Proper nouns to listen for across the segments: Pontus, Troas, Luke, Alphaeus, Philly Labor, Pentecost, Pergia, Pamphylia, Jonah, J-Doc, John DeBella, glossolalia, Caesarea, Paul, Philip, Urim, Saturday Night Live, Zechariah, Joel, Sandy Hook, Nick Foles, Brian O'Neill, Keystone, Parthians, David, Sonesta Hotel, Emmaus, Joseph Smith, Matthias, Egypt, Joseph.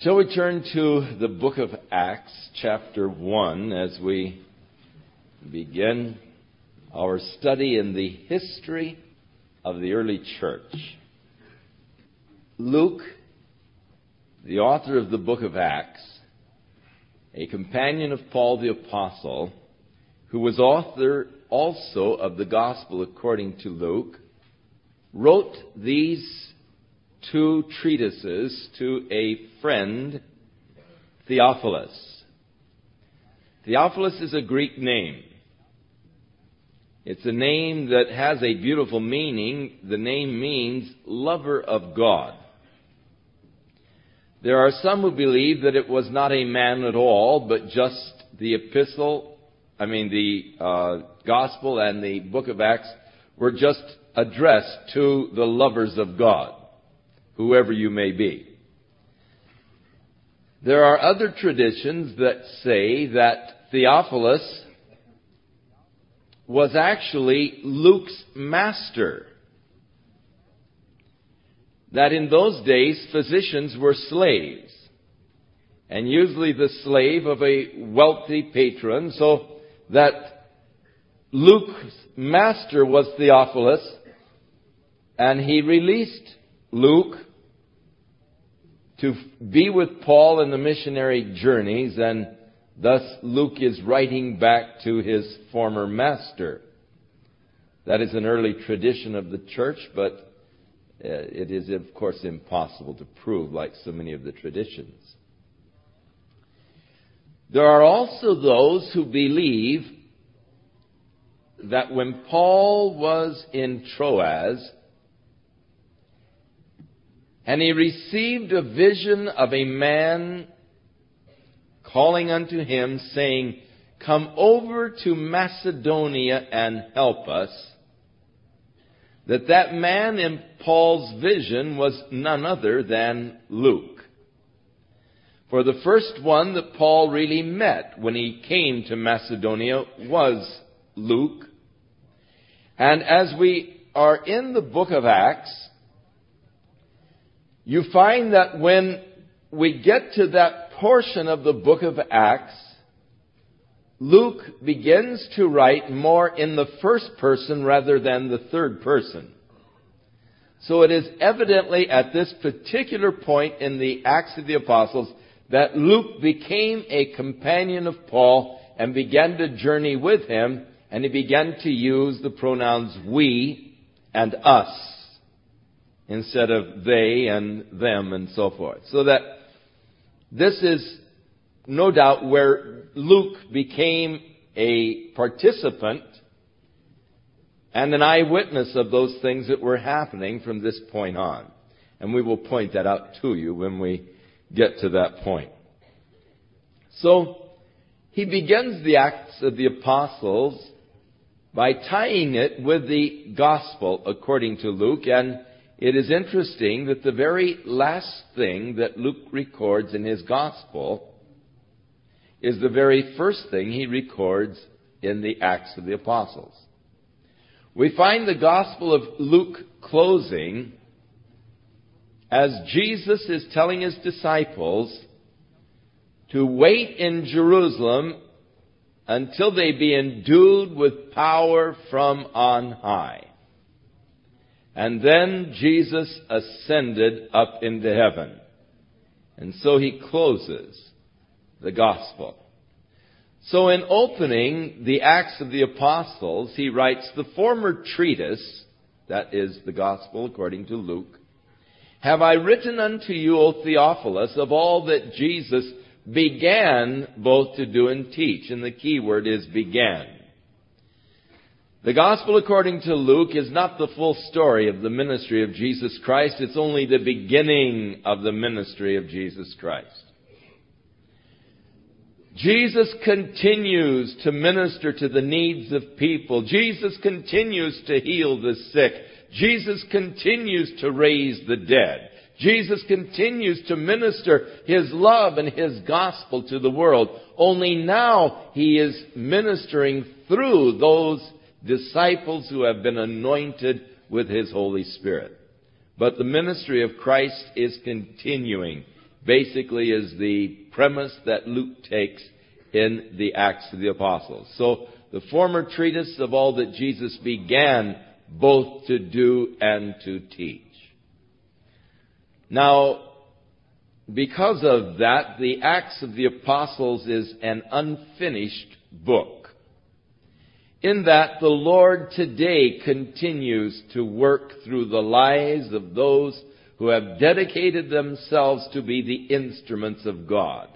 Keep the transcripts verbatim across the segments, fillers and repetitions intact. Shall we turn to the book of Acts, chapter one, as we begin our study in the history of the early church. Luke, the author of the book of Acts, a companion of Paul the Apostle, who was author also of the Gospel according to Luke, wrote these two treatises to a friend, Theophilus. Theophilus is a Greek name. It's a name that has a beautiful meaning. The name means lover of God. There are some who believe that it was not a man at all, but just the epistle, I mean the uh, gospel and the book of Acts were just addressed to the lovers of God, whoever you may be. There are other traditions that say that Theophilus was actually Luke's master. That in those days, physicians were slaves, and usually the slave of a wealthy patron, so that Luke's master was Theophilus, and he released Luke to be with Paul in the missionary journeys, and thus Luke is writing back to his former master. That is an early tradition of the church, but it is, of course, impossible to prove, like so many of the traditions. There are also those who believe that when Paul was in Troas, and he received a vision of a man calling unto him, saying, "Come over to Macedonia and help us," that that man in Paul's vision was none other than Luke. For the first one that Paul really met when he came to Macedonia was Luke. And as we are in the book of Acts, you find that when we get to that portion of the book of Acts, Luke begins to write more in the first person rather than the third person. So it is evidently at this particular point in the Acts of the Apostles that Luke became a companion of Paul and began to journey with him, and he began to use the pronouns we and us, instead of they and them and so forth. So that this is no doubt where Luke became a participant and an eyewitness of those things that were happening from this point on. And we will point that out to you when we get to that point. So he begins the Acts of the Apostles by tying it with the gospel according to Luke, and it is interesting that the very last thing that Luke records in his gospel is the very first thing he records in the Acts of the Apostles. We find the gospel of Luke closing as Jesus is telling his disciples to wait in Jerusalem until they be endued with power from on high. And then Jesus ascended up into heaven. And so he closes the gospel. So in opening the Acts of the Apostles, he writes, "The former treatise," that is the gospel according to Luke, "have I written unto you, O Theophilus, of all that Jesus began both to do and teach." And the key word is began. The gospel according to Luke is not the full story of the ministry of Jesus Christ. It's only the beginning of the ministry of Jesus Christ. Jesus continues to minister to the needs of people. Jesus continues to heal the sick. Jesus continues to raise the dead. Jesus continues to minister his love and his gospel to the world. Only now he is ministering through those disciples who have been anointed with his Holy Spirit. But the ministry of Christ is continuing. basically is the premise that Luke takes in the Acts of the Apostles. So the former treatise of all that Jesus began both to do and to teach. Now, because of that, the Acts of the Apostles is an unfinished book, in that the Lord today continues to work through the lives of those who have dedicated themselves to be the instruments of God,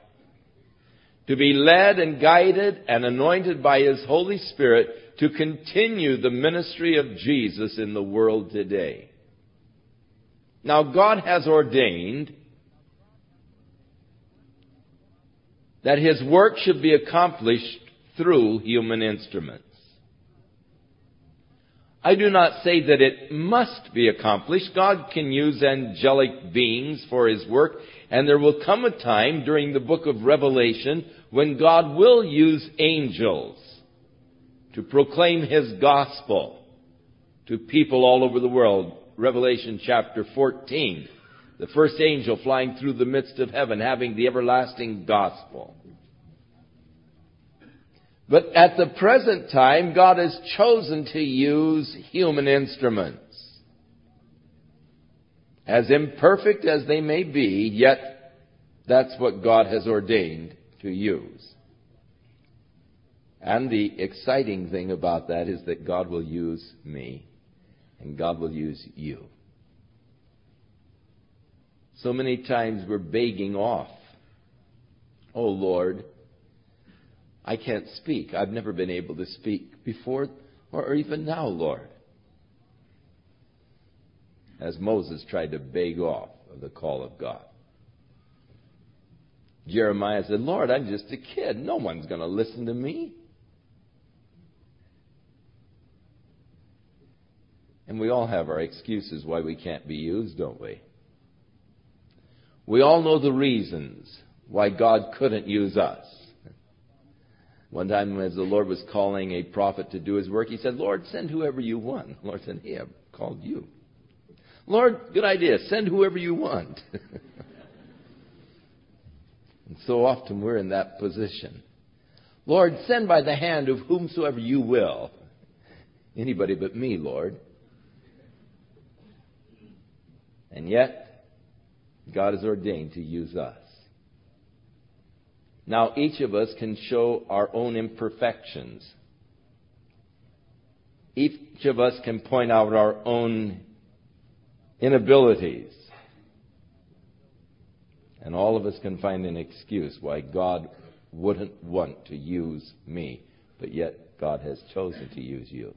to be led and guided and anointed by His Holy Spirit to continue the ministry of Jesus in the world today. Now, God has ordained that His work should be accomplished through human instruments. I do not say that it must be accomplished. God can use angelic beings for His work, and there will come a time during the book of Revelation when God will use angels to proclaim His gospel to people all over the world. Revelation chapter fourteen, the first angel flying through the midst of heaven, having the everlasting gospel. But at the present time, God has chosen to use human instruments. As imperfect as they may be, yet that's what God has ordained to use. And the exciting thing about that is that God will use me, and God will use you. So many times we're begging off. Oh, Lord, I can't speak. I've never been able to speak before or even now, Lord. As Moses tried to beg off of the call of God. Jeremiah said, Lord, I'm just a kid. No one's going to listen to me. And we all have our excuses why we can't be used, don't we? We all know the reasons why God couldn't use us. One time as the Lord was calling a prophet to do His work, He said, Lord, send whoever you want. The Lord said, hey, I've called you. Lord, good idea. Send whoever you want. And so often we're in that position. Lord, send by the hand of whomsoever you will. Anybody but me, Lord. And yet, God is ordained to use us. Now, each of us can show our own imperfections. Each of us can point out our own inabilities. And all of us can find an excuse why God wouldn't want to use me, but yet God has chosen to use you.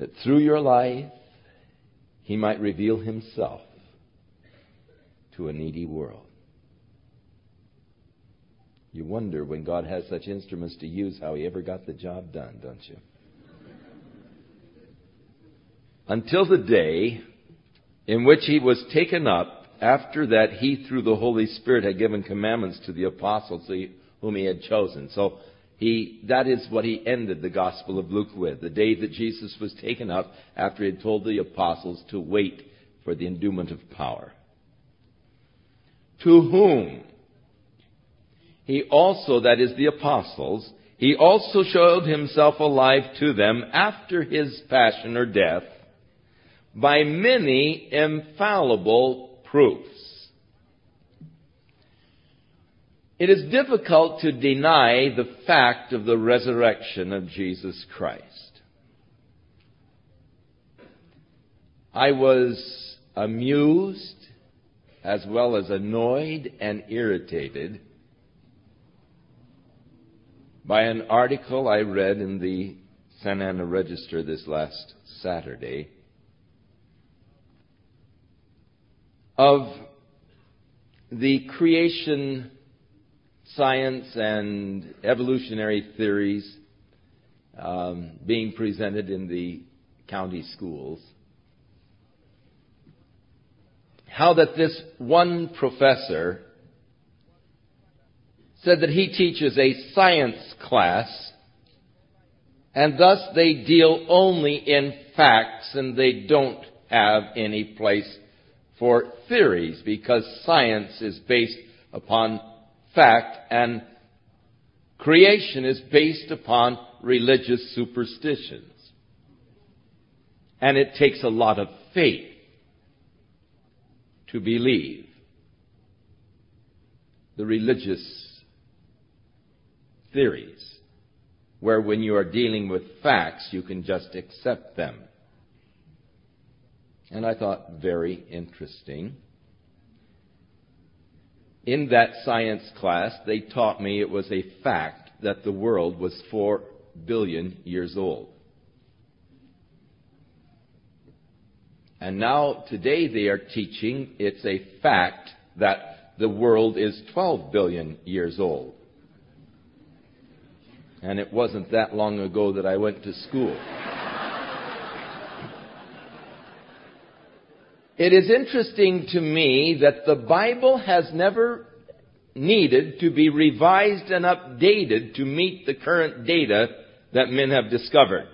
That through your life, He might reveal Himself to a needy world. You wonder when God has such instruments to use how He ever got the job done, don't you? Until the day in which He was taken up, after that He, through the Holy Spirit, had given commandments to the apostles whom He had chosen. So He, that is what He ended the Gospel of Luke with, the day that Jesus was taken up after He had told the apostles to wait for the endowment of power. To whom He also, that is the apostles, He also showed Himself alive to them after His passion or death by many infallible proofs. It is difficult to deny the fact of the resurrection of Jesus Christ. I was amused as well as annoyed and irritated by an article I read in the Santa Ana Register this last Saturday of the creation science and evolutionary theories um, being presented in the county schools. How that this one professor said that he teaches a science class, and thus they deal only in facts and they don't have any place for theories, because science is based upon fact and creation is based upon religious superstitions. And it takes a lot of faith to believe the religious theories, where when you are dealing with facts, you can just accept them. And I thought, very interesting. In that science class, they taught me it was a fact that the world was four billion years old. And now, today, they are teaching it's a fact that the world is twelve billion years old. And it wasn't that long ago that I went to school. It is interesting to me that the Bible has never needed to be revised and updated to meet the current data that men have discovered.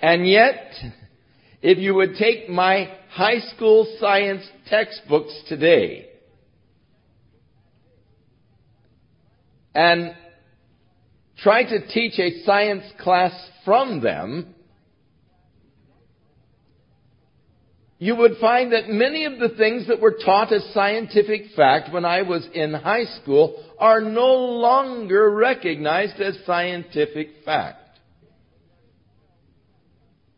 And yet, if you would take my high school science textbooks today and try to teach a science class from them, you would find that many of the things that were taught as scientific fact when I was in high school are no longer recognized as scientific fact.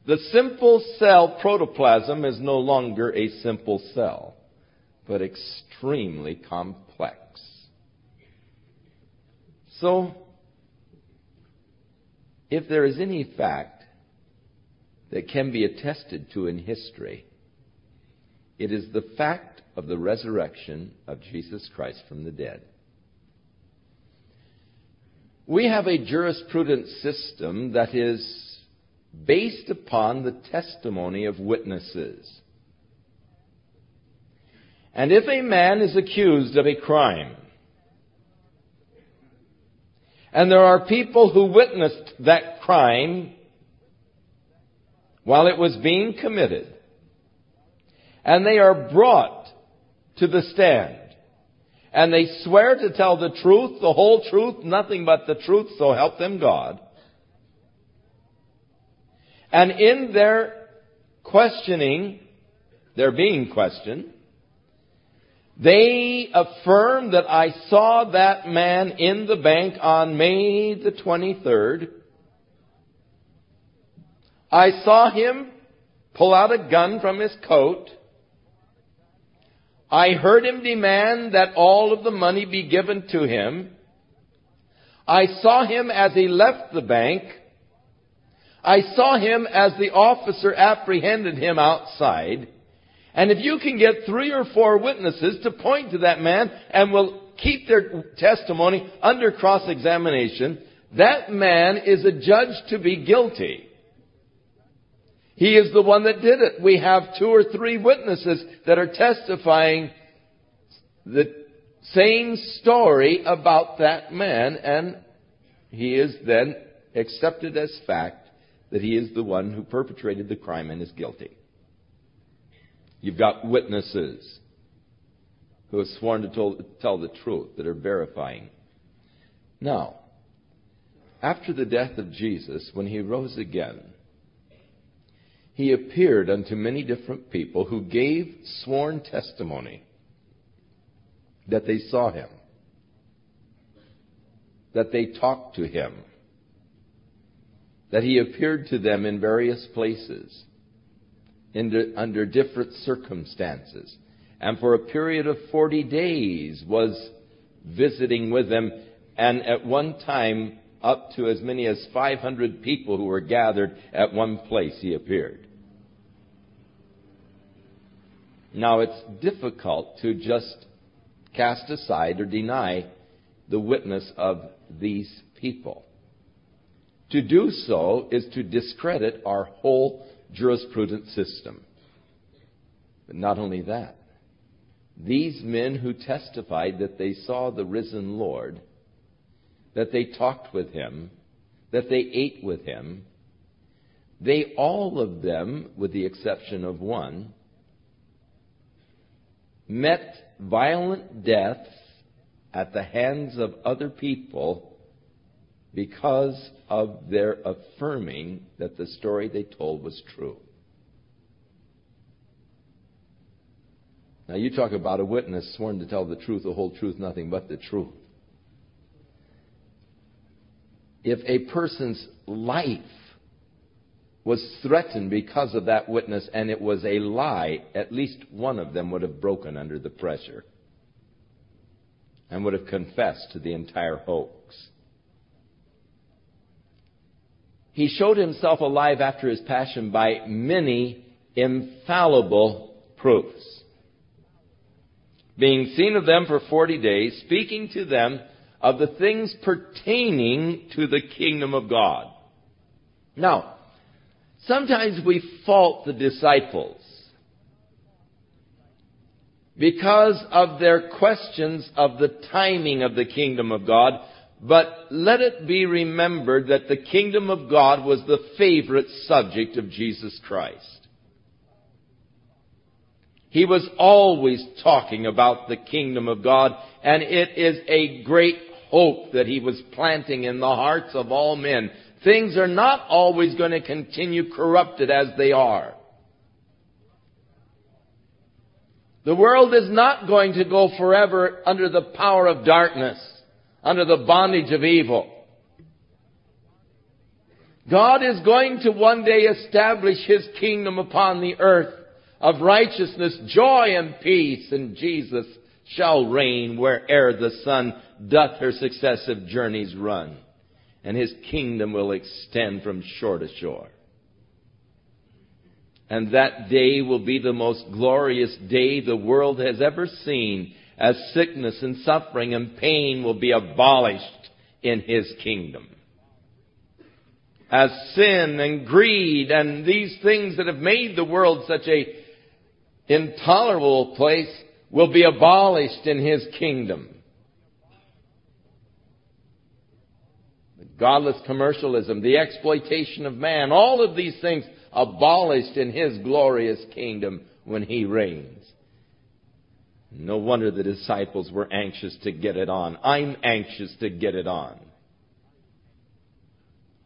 The simple cell protoplasm is no longer a simple cell, but extremely complex. So, if there is any fact that can be attested to in history, it is the fact of the resurrection of Jesus Christ from the dead. We have a jurisprudence system that is based upon the testimony of witnesses. And if a man is accused of a crime, and there are people who witnessed that crime while it was being committed, and they are brought to the stand, and they swear to tell the truth, the whole truth, nothing but the truth, so help them God, and in their questioning, their being questioned, they affirm that I saw that man in the bank on May the twenty-third. I saw him pull out a gun from his coat. I heard him demand that all of the money be given to him. I saw him as he left the bank. I saw him as the officer apprehended him outside. And if you can get three or four witnesses to point to that man and will keep their testimony under cross-examination, that man is adjudged to be guilty. He is the one that did it. We have two or three witnesses that are testifying the same story about that man, and he is then accepted as fact that he is the one who perpetrated the crime and is guilty. You've got witnesses who have sworn to tell, tell the truth, that are verifying. Now, after the death of Jesus, when he rose again, he appeared unto many different people who gave sworn testimony that they saw him, that they talked to him, that he appeared to them in various places, in, under different circumstances, and for a period of forty days was visiting with them, and at one time up to as many as five hundred people who were gathered at one place he appeared. Now, it's difficult to just cast aside or deny the witness of these people. To do so is to discredit our whole jurisprudence system. But not only that, these men who testified that they saw the risen Lord, that they talked with him, that they ate with him, they all of them, with the exception of one, met violent deaths at the hands of other people because of their affirming that the story they told was true. Now, you talk about a witness sworn to tell the truth, the whole truth, nothing but the truth. If a person's life was threatened because of that witness and it was a lie, at least one of them would have broken under the pressure and would have confessed to the entire hoax. He showed himself alive after his passion by many infallible proofs, being seen of them for forty days, speaking to them of the things pertaining to the kingdom of God. Now, sometimes we fault the disciples because of their questions of the timing of the kingdom of God, but let it be remembered that the kingdom of God was the favorite subject of Jesus Christ. He was always talking about the kingdom of God, and it is a great hope that he was planting in the hearts of all men. Things are not always going to continue corrupted as they are. The world is not going to go forever under the power of darkness, under the bondage of evil. God is going to one day establish His kingdom upon the earth of righteousness, joy, and peace, and Jesus shall reign where'er the sun doth her successive journeys run, and His kingdom will extend from shore to shore. And that day will be the most glorious day the world has ever seen, as sickness and suffering and pain will be abolished in His kingdom. As sin and greed and these things that have made the world such a intolerable place will be abolished in His kingdom. The godless commercialism, the exploitation of man, all of these things abolished in His glorious kingdom when He reigns. No wonder the disciples were anxious to get it on. I'm anxious to get it on.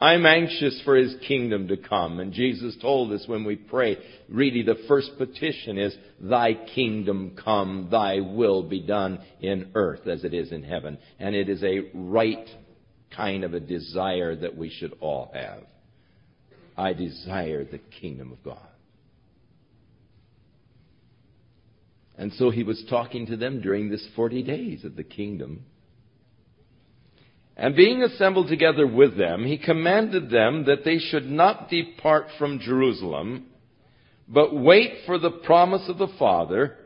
I'm anxious for His kingdom to come. And Jesus told us when we pray, really the first petition is, Thy kingdom come, Thy will be done in earth as it is in heaven. And it is a right kind of a desire that we should all have. I desire the kingdom of God. And so He was talking to them during this forty days of the kingdom. And being assembled together with them, He commanded them that they should not depart from Jerusalem, but wait for the promise of the Father,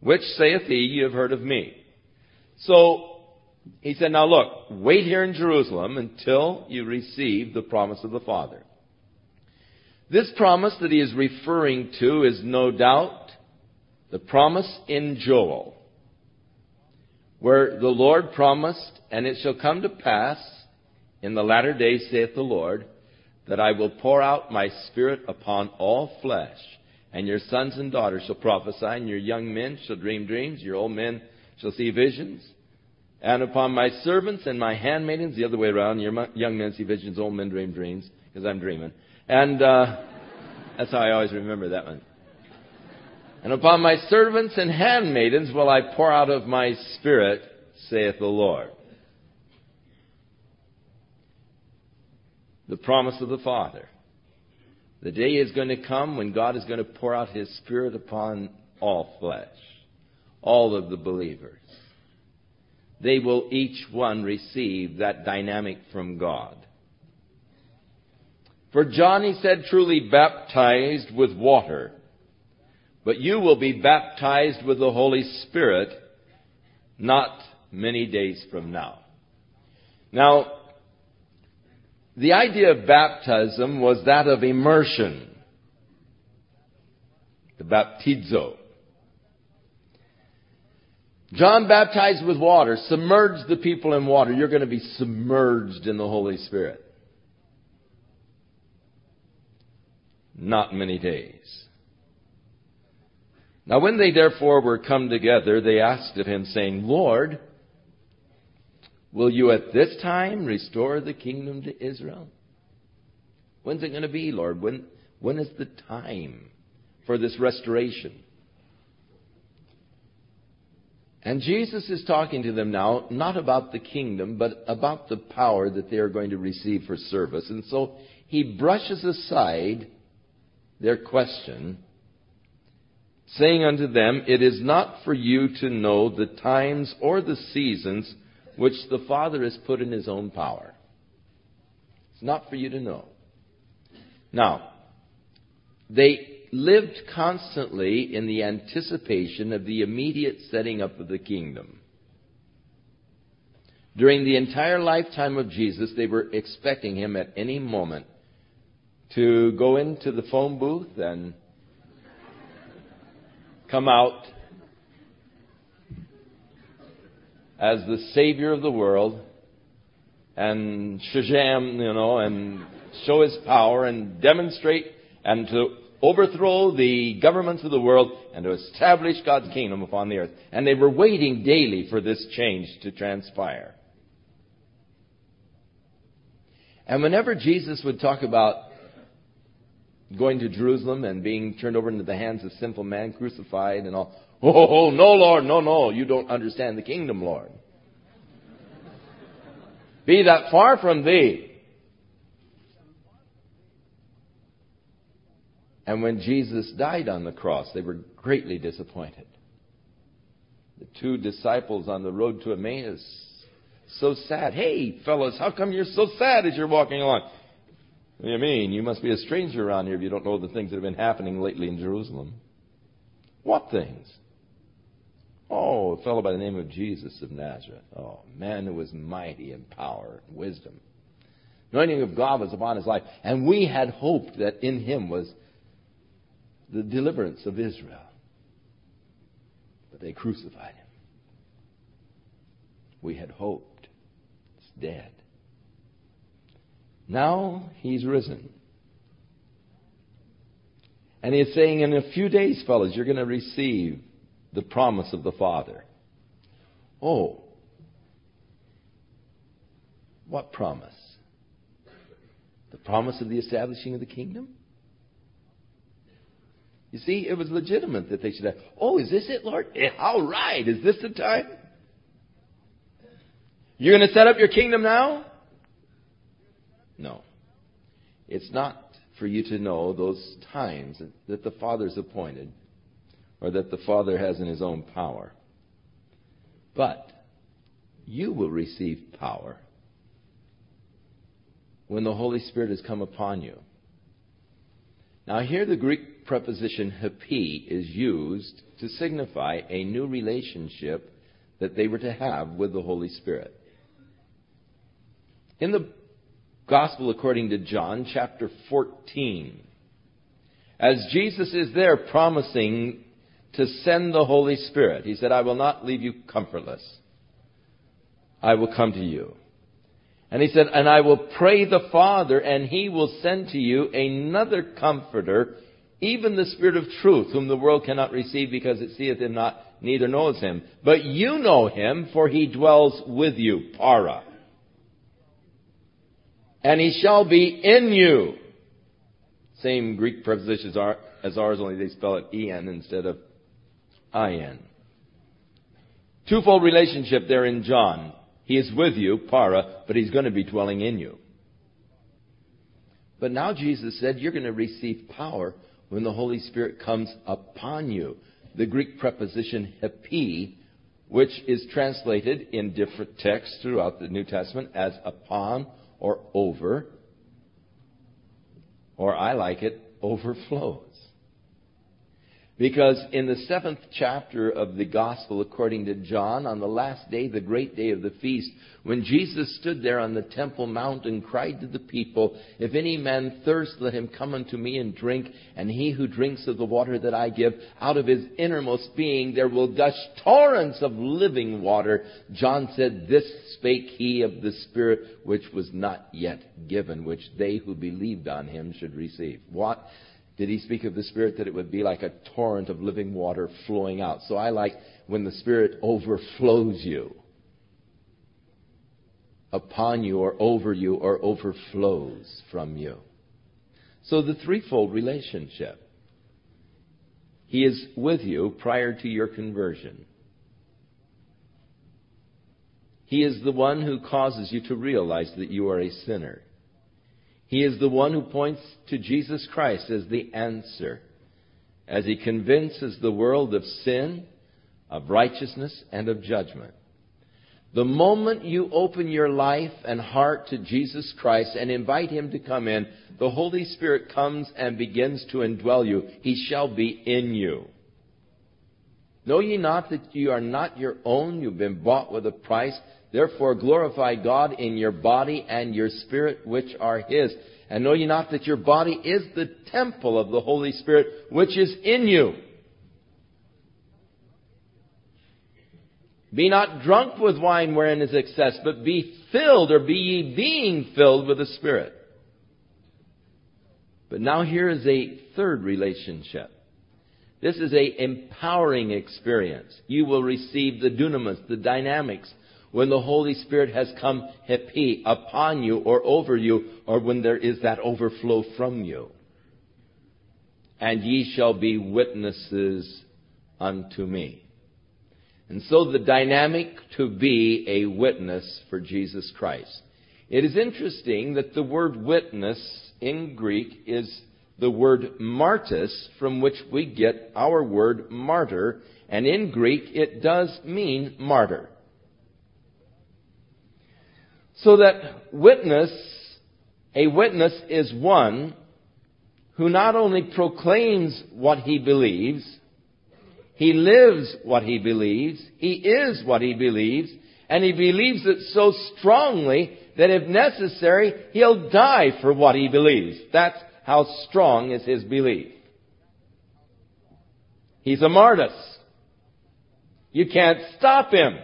which saith He, Ye have heard of me. So He said, now look, wait here in Jerusalem until you receive the promise of the Father. This promise that He is referring to is no doubt the promise in Joel, where the Lord promised, and it shall come to pass in the latter days, saith the Lord, that I will pour out my Spirit upon all flesh, and your sons and daughters shall prophesy, and your young men shall dream dreams, your old men shall see visions, and upon my servants and my handmaidens, the other way around, your young men see visions, old men dream dreams, because I'm dreaming. And uh that's how I always remember that one. And upon my servants and handmaidens will I pour out of my Spirit, saith the Lord. The promise of the Father. The day is going to come when God is going to pour out His Spirit upon all flesh, all of the believers. They will each one receive that dynamic from God. For John, he said, truly baptized with water, but you will be baptized with the Holy Spirit not many days from now. Now, the idea of baptism was that of immersion, the baptizo. John baptized with water, submerged the people in water. You're going to be submerged in the Holy Spirit. Not many days. Now when they therefore were come together, they asked of him, saying, Lord, will you at this time restore the kingdom to Israel? When's it going to be, Lord? When, when is the time for this restoration? And Jesus is talking to them now, not about the kingdom, but about the power that they are going to receive for service. And so he brushes aside their question, saying unto them, It is not for you to know the times or the seasons which the Father has put in his own power. It's not for you to know. Now, they lived constantly in the anticipation of the immediate setting up of the kingdom. During the entire lifetime of Jesus, they were expecting him at any moment to go into the phone booth and come out as the Savior of the world and shazam, you know, and show his power and demonstrate and to overthrow the governments of the world and to establish God's kingdom upon the earth. And they were waiting daily for this change to transpire. And whenever Jesus would talk about going to Jerusalem and being turned over into the hands of sinful man, crucified and all, Oh, no, Lord, no, no, you don't understand the kingdom, Lord. Be that far from thee. And when Jesus died on the cross, they were greatly disappointed. The two disciples on the road to Emmaus, so sad. Hey, fellas, how come you're so sad as you're walking along? What do you mean? You must be a stranger around here if you don't know the things that have been happening lately in Jerusalem. What things? Oh, a fellow by the name of Jesus of Nazareth. Oh, man who was mighty in power and wisdom. The anointing of God was upon his life. And we had hoped that in him was the deliverance of Israel. But they crucified him. We had hoped. It's dead. Now he's risen. And he's saying, in a few days, fellas, you're going to receive the promise of the Father. Oh. What promise? The promise of the establishing of the kingdom? You see, it was legitimate that they should have, oh, is this it, Lord? All right, is this the time? You're going to set up your kingdom now? No. It's not for you to know those times that the Father's appointed, or that the Father has in his own power. But you will receive power when the Holy Spirit has come upon you. Now here the Greek preposition hapi is used to signify a new relationship that they were to have with the Holy Spirit. In the Gospel according to John, chapter fourteen, as Jesus is there promising to send the Holy Spirit. He said, I will not leave you comfortless. I will come to you. And he said, and I will pray the Father, and he will send to you another comforter, even the Spirit of truth, whom the world cannot receive, because it seeth him not, neither knoweth him. But you know him, for he dwells with you, para. And he shall be in you. Same Greek prepositions are as ours, only they spell it en instead of in. Twofold relationship there in John. He is with you, para, but he's going to be dwelling in you. But now Jesus said, you're going to receive power when the Holy Spirit comes upon you. The Greek preposition hapi, which is translated in different texts throughout the New Testament as upon or over, or I like it, overflows. Because in the seventh chapter of the Gospel according to John, on the last day, the great day of the feast, when Jesus stood there on the Temple Mount and cried to the people, If any man thirst, let him come unto me and drink, and he who drinks of the water that I give, out of his innermost being there will gush torrents of living water. John said, This spake he of the Spirit which was not yet given, which they who believed on him should receive. What? Did he speak of the Spirit that it would be like a torrent of living water flowing out? So I like when the Spirit overflows you. Upon you or over you or overflows from you. So the threefold relationship. He is with you prior to your conversion. He is the one who causes you to realize that you are a sinner. He is the one who points to Jesus Christ as the answer, as he convinces the world of sin, of righteousness, and of judgment. The moment you open your life and heart to Jesus Christ and invite him to come in, the Holy Spirit comes and begins to indwell you. He shall be in you. Know ye not that you are not your own? You've been bought with a price. Therefore glorify God in your body and your spirit, which are his. And know ye not that your body is the temple of the Holy Spirit, which is in you? Be not drunk with wine wherein is excess, but be filled, or be ye being filled with the Spirit. But now here is a third relationship. This is a empowering experience. You will receive the dunamis, the dynamics, when the Holy Spirit has come hepi, upon you or over you, or when there is that overflow from you. And ye shall be witnesses unto me. And so the dynamic to be a witness for Jesus Christ. It is interesting that the word witness in Greek is the word martys, from which we get our word martyr. And in Greek, it does mean martyr. So that witness, a witness is one who not only proclaims what he believes, he lives what he believes, he is what he believes, and he believes it so strongly that if necessary, he'll die for what he believes. That's how strong is his belief. He's a martyr. You can't stop him.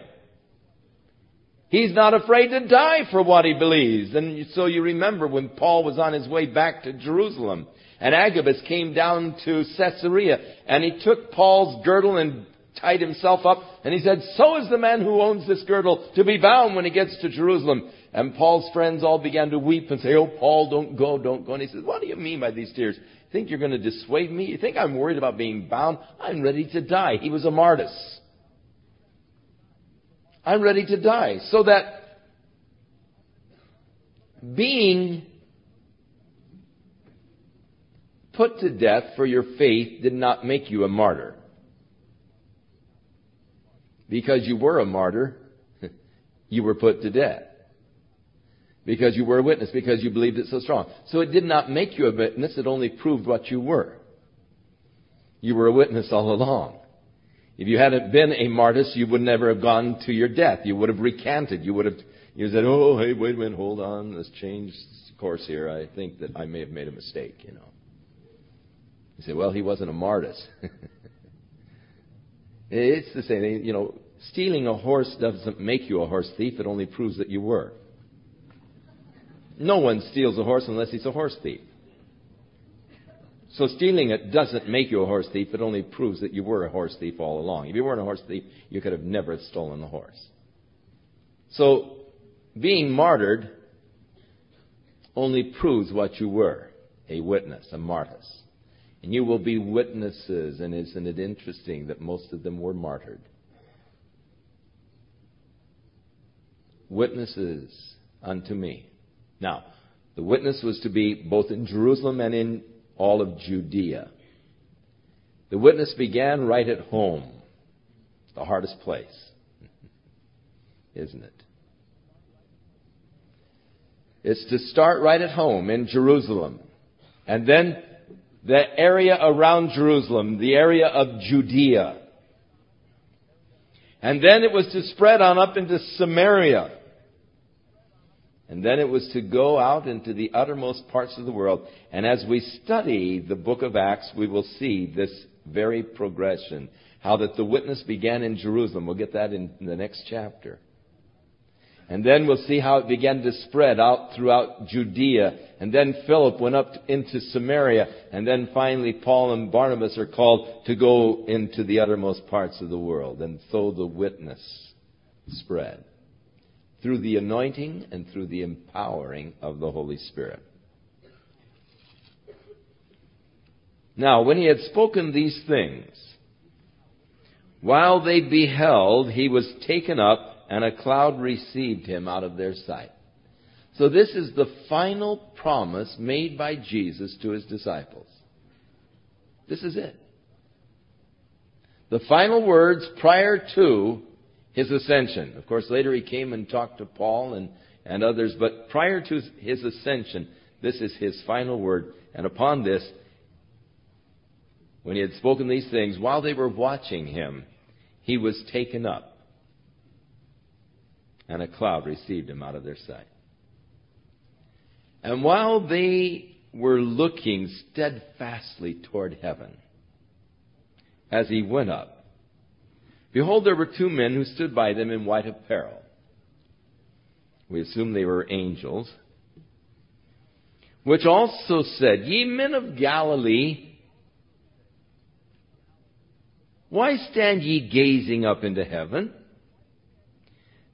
He's not afraid to die for what he believes. And so you remember when Paul was on his way back to Jerusalem, and Agabus came down to Caesarea, and he took Paul's girdle and tied himself up, and he said, "So is the man who owns this girdle to be bound when he gets to Jerusalem." And Paul's friends all began to weep and say, "Oh, Paul, don't go, don't go." And he said, "What do you mean by these tears? You think you're going to dissuade me? You think I'm worried about being bound? I'm ready to die." He was a martyr. I'm ready to die. So that being put to death for your faith did not make you a martyr. Because you were a martyr, you were put to death. Because you were a witness, because you believed it so strong. So it did not make you a witness, it only proved what you were. You were a witness all along. If you hadn't been a martyr, you would never have gone to your death. You would have recanted. You would have you said, "Oh, hey, wait a minute, hold on, let's change course here. I think that I may have made a mistake, you know." You say, "Well, he wasn't a martyr." It's the same thing. You know, stealing a horse doesn't make you a horse thief. It only proves that you were. No one steals a horse unless he's a horse thief. So stealing it doesn't make you a horse thief. It only proves that you were a horse thief all along. If you weren't a horse thief, you could have never stolen a horse. So being martyred only proves what you were, a witness, a martyr. And you will be witnesses. And isn't it interesting that most of them were martyred? Witnesses unto me. Now, the witness was to be both in Jerusalem and in all of Judea. The witness began right at home. The hardest place, isn't it? It's to start right at home in Jerusalem. And then the area around Jerusalem, the area of Judea. And then it was to spread on up into Samaria. And then it was to go out into the uttermost parts of the world. And as we study the book of Acts, we will see this very progression. How that the witness began in Jerusalem. We'll get that in the next chapter. And then we'll see how it began to spread out throughout Judea. And then Philip went up into Samaria. And then finally Paul and Barnabas are called to go into the uttermost parts of the world. And so the witness spread through the anointing and through the empowering of the Holy Spirit. Now, when he had spoken these things, while they beheld, he was taken up, and a cloud received him out of their sight. So this is the final promise made by Jesus to his disciples. This is it. The final words prior to his ascension. Of course, later he came and talked to Paul and, and others, but prior to his ascension, this is his final word. And upon this, when he had spoken these things, while they were watching him, he was taken up, and a cloud received him out of their sight. And while they were looking steadfastly toward heaven, as he went up, behold, there were two men who stood by them in white apparel. We assume they were angels, which also said, Ye men of Galilee, why stand ye gazing up into heaven?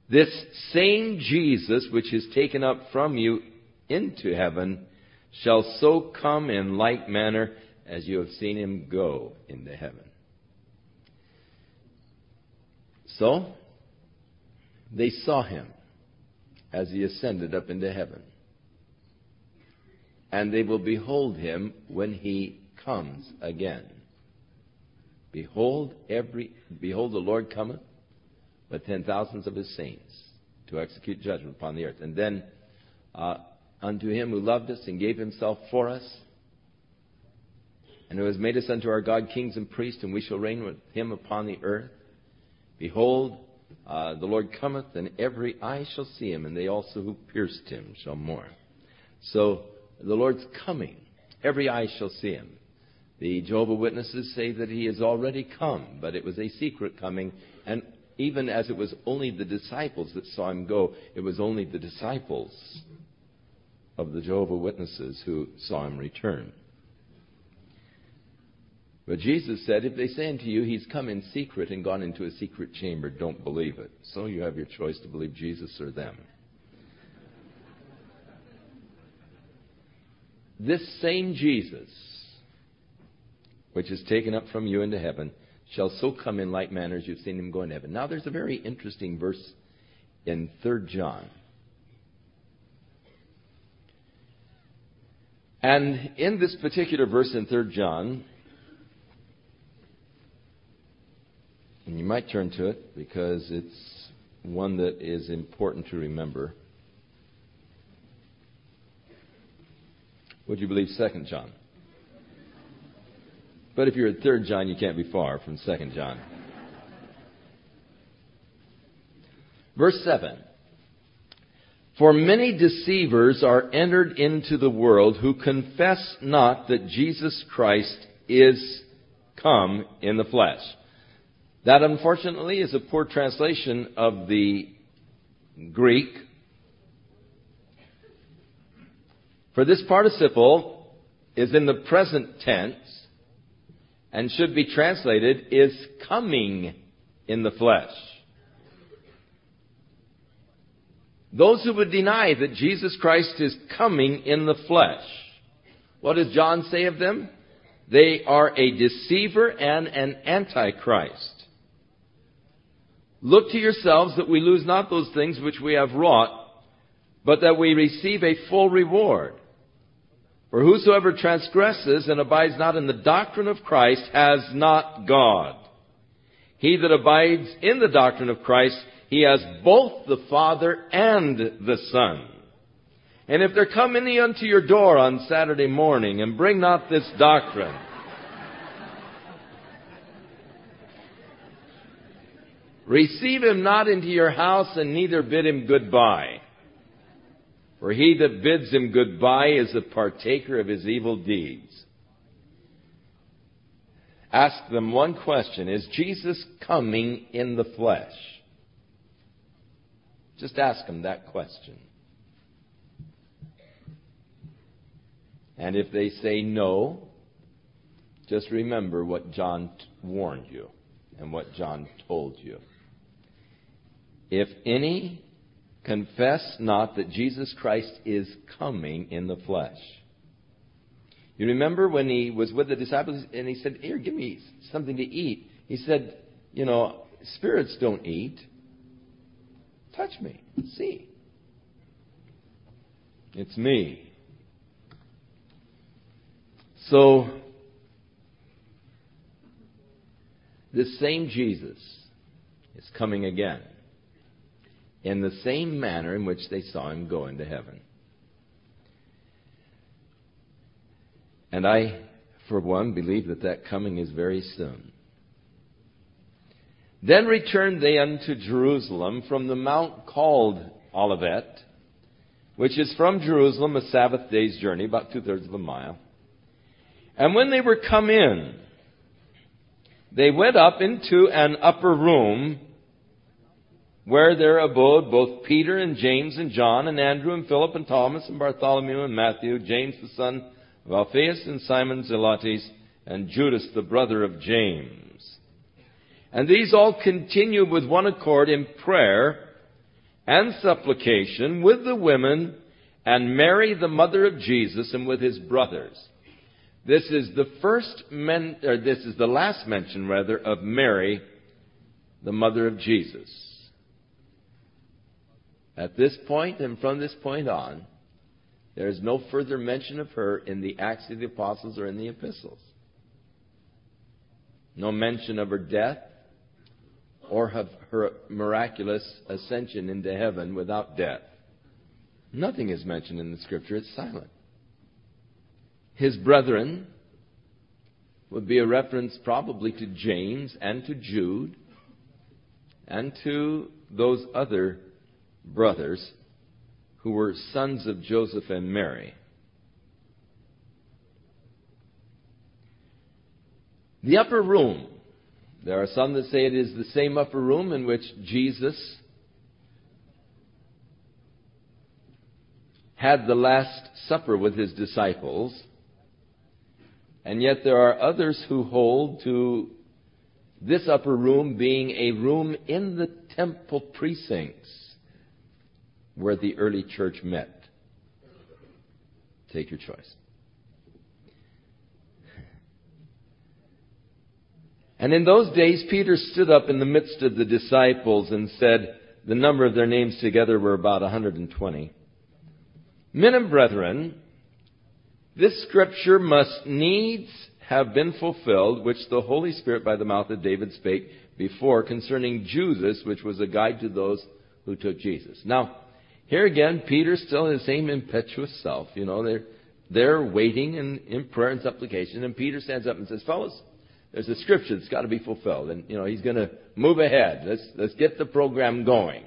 This same Jesus, which is taken up from you into heaven, shall so come in like manner as you have seen him go into heaven. So, they saw him as he ascended up into heaven. And they will behold him when he comes again. Behold, every, behold, the Lord cometh with ten thousands of his saints to execute judgment upon the earth. And then uh, unto him who loved us and gave himself for us, and who has made us unto our God kings and priests, and we shall reign with him upon the earth. Behold, uh, the Lord cometh, and every eye shall see him, and they also who pierced him shall mourn. So the Lord's coming. Every eye shall see him. The Jehovah's Witnesses say that he has already come, but it was a secret coming. And even as it was only the disciples that saw him go, it was only the disciples of the Jehovah's Witnesses who saw him return. But Jesus said, if they say unto you, he's come in secret and gone into a secret chamber, don't believe it. So you have your choice to believe Jesus or them. This same Jesus, which is taken up from you into heaven, shall so come in like manner as you've seen him go into heaven. Now, there's a very interesting verse in Third John. And in this particular verse in Third John, and you might turn to it because it's one that is important to remember. Would you believe Second John? But if you're at Third John, you can't be far from Second John. Verse seven. For many deceivers are entered into the world who confess not that Jesus Christ is come in the flesh. That, unfortunately, is a poor translation of the Greek. For this participle is in the present tense, and should be translated, is coming in the flesh. Those who would deny that Jesus Christ is coming in the flesh, what does John say of them? They are a deceiver and an antichrist. Look to yourselves that we lose not those things which we have wrought, but that we receive a full reward. For whosoever transgresses and abides not in the doctrine of Christ has not God. He that abides in the doctrine of Christ, he has both the Father and the Son. And if there come any unto your door on Saturday morning, and bring not this doctrine, receive him not into your house, and neither bid him goodbye. For he that bids him goodbye is a partaker of his evil deeds. Ask them one question. Is Jesus coming in the flesh? Just ask them that question. And if they say no, just remember what John warned you and what John told you. If any confess not that Jesus Christ is coming in the flesh. You remember when he was with the disciples and he said, here, give me something to eat. He said, you know, spirits don't eat. Touch me. See. It's me. So, this same Jesus is coming again in the same manner in which they saw him go into heaven. And I, for one, believe that that coming is very soon. Then returned they unto Jerusalem from the mount called Olivet, which is from Jerusalem a Sabbath day's journey, about two-thirds of a mile. And when they were come in, they went up into an upper room where there abode both Peter and James and John and Andrew and Philip and Thomas and Bartholomew and Matthew, James the son of Alphaeus and Simon Zelotes, and Judas the brother of James. And these all continued with one accord in prayer and supplication with the women and Mary the mother of Jesus and with his brothers. This is the first men, or this is the last mention rather of Mary the mother of Jesus. At this point and from this point on, there is no further mention of her in the Acts of the Apostles or in the epistles. No mention of her death or of her miraculous ascension into heaven without death. Nothing is mentioned in the Scripture. It's silent. His brethren would be a reference probably to James and to Jude and to those other brothers who were sons of Joseph and Mary. The upper room. There are some that say it is the same upper room in which Jesus had the Last Supper with his disciples. And yet there are others who hold to this upper room being a room in the temple precincts where the early church met. Take your choice. And in those days, Peter stood up in the midst of the disciples and said, the number of their names together were about one hundred twenty. Men and brethren, this scripture must needs have been fulfilled, which the Holy Spirit by the mouth of David spake before concerning Judas, which was a guide to those who took Jesus. Now, here again, Peter still his same impetuous self. You know, they're, they're waiting in, in prayer and supplication. And Peter stands up and says, fellas, there's a scripture that's got to be fulfilled. And, you know, he's going to move ahead. Let's let's get the program going.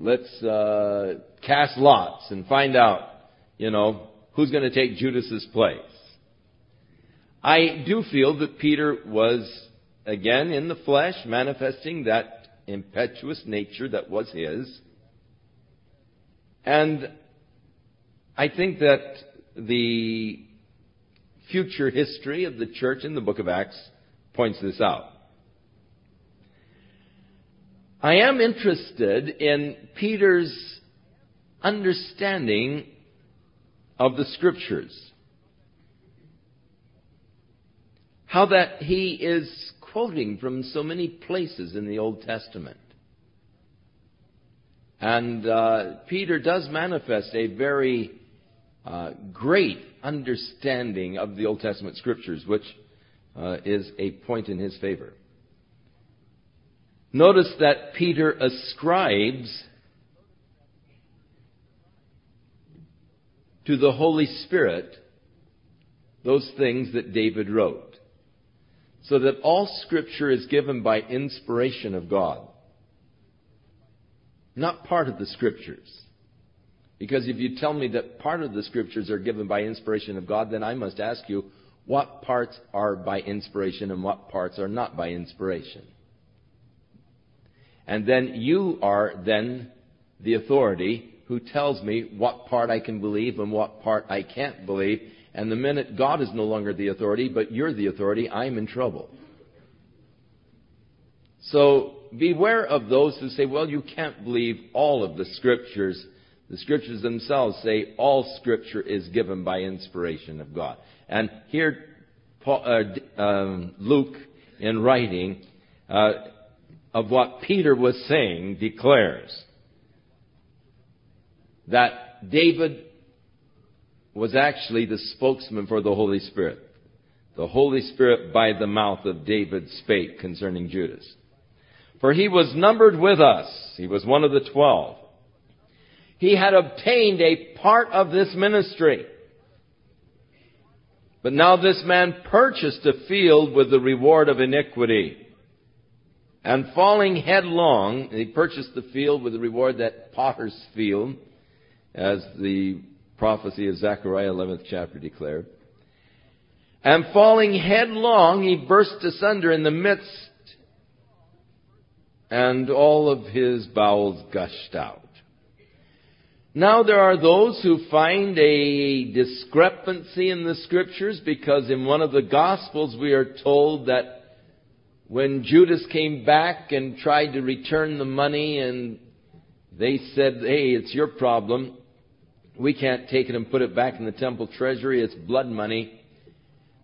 Let's uh, cast lots and find out, you know, who's going to take Judas's place. I do feel that Peter was, again, in the flesh, manifesting that impetuous nature that was his. And I think that the future history of the church in the book of Acts points this out. I am interested in Peter's understanding of the scriptures. How that he is quoting from so many places in the Old Testament. And uh, Peter does manifest a very Uh, great understanding of the Old Testament scriptures, which uh, is a point in his favor. Notice that Peter ascribes to the Holy Spirit those things that David wrote, so that all scripture is given by inspiration of God, not part of the scriptures. Because if you tell me that part of the scriptures are given by inspiration of God, then I must ask you, what parts are by inspiration and what parts are not by inspiration? And then you are then the authority who tells me what part I can believe and what part I can't believe. And the minute God is no longer the authority, but you're the authority, I'm in trouble. So beware of those who say, well, you can't believe all of the Scriptures. The Scriptures themselves say all Scripture is given by inspiration of God. And here Paul, uh, um, Luke, in writing uh, of what Peter was saying, declares that David was actually the spokesman for the Holy Spirit. The Holy Spirit by the mouth of David spake concerning Judas. For he was numbered with us. He was one of the twelve. He had obtained a part of this ministry. But now this man purchased a field with the reward of iniquity. And falling headlong, he purchased the field with the reward, that potter's field, as the prophecy of Zechariah eleventh chapter declared. And falling headlong, he burst asunder in the midst, and all of his bowels gushed out. Now there are those who find a discrepancy in the Scriptures, because in one of the Gospels we are told that when Judas came back and tried to return the money, and they said, hey, it's your problem. We can't take it and put it back in the temple treasury. It's blood money.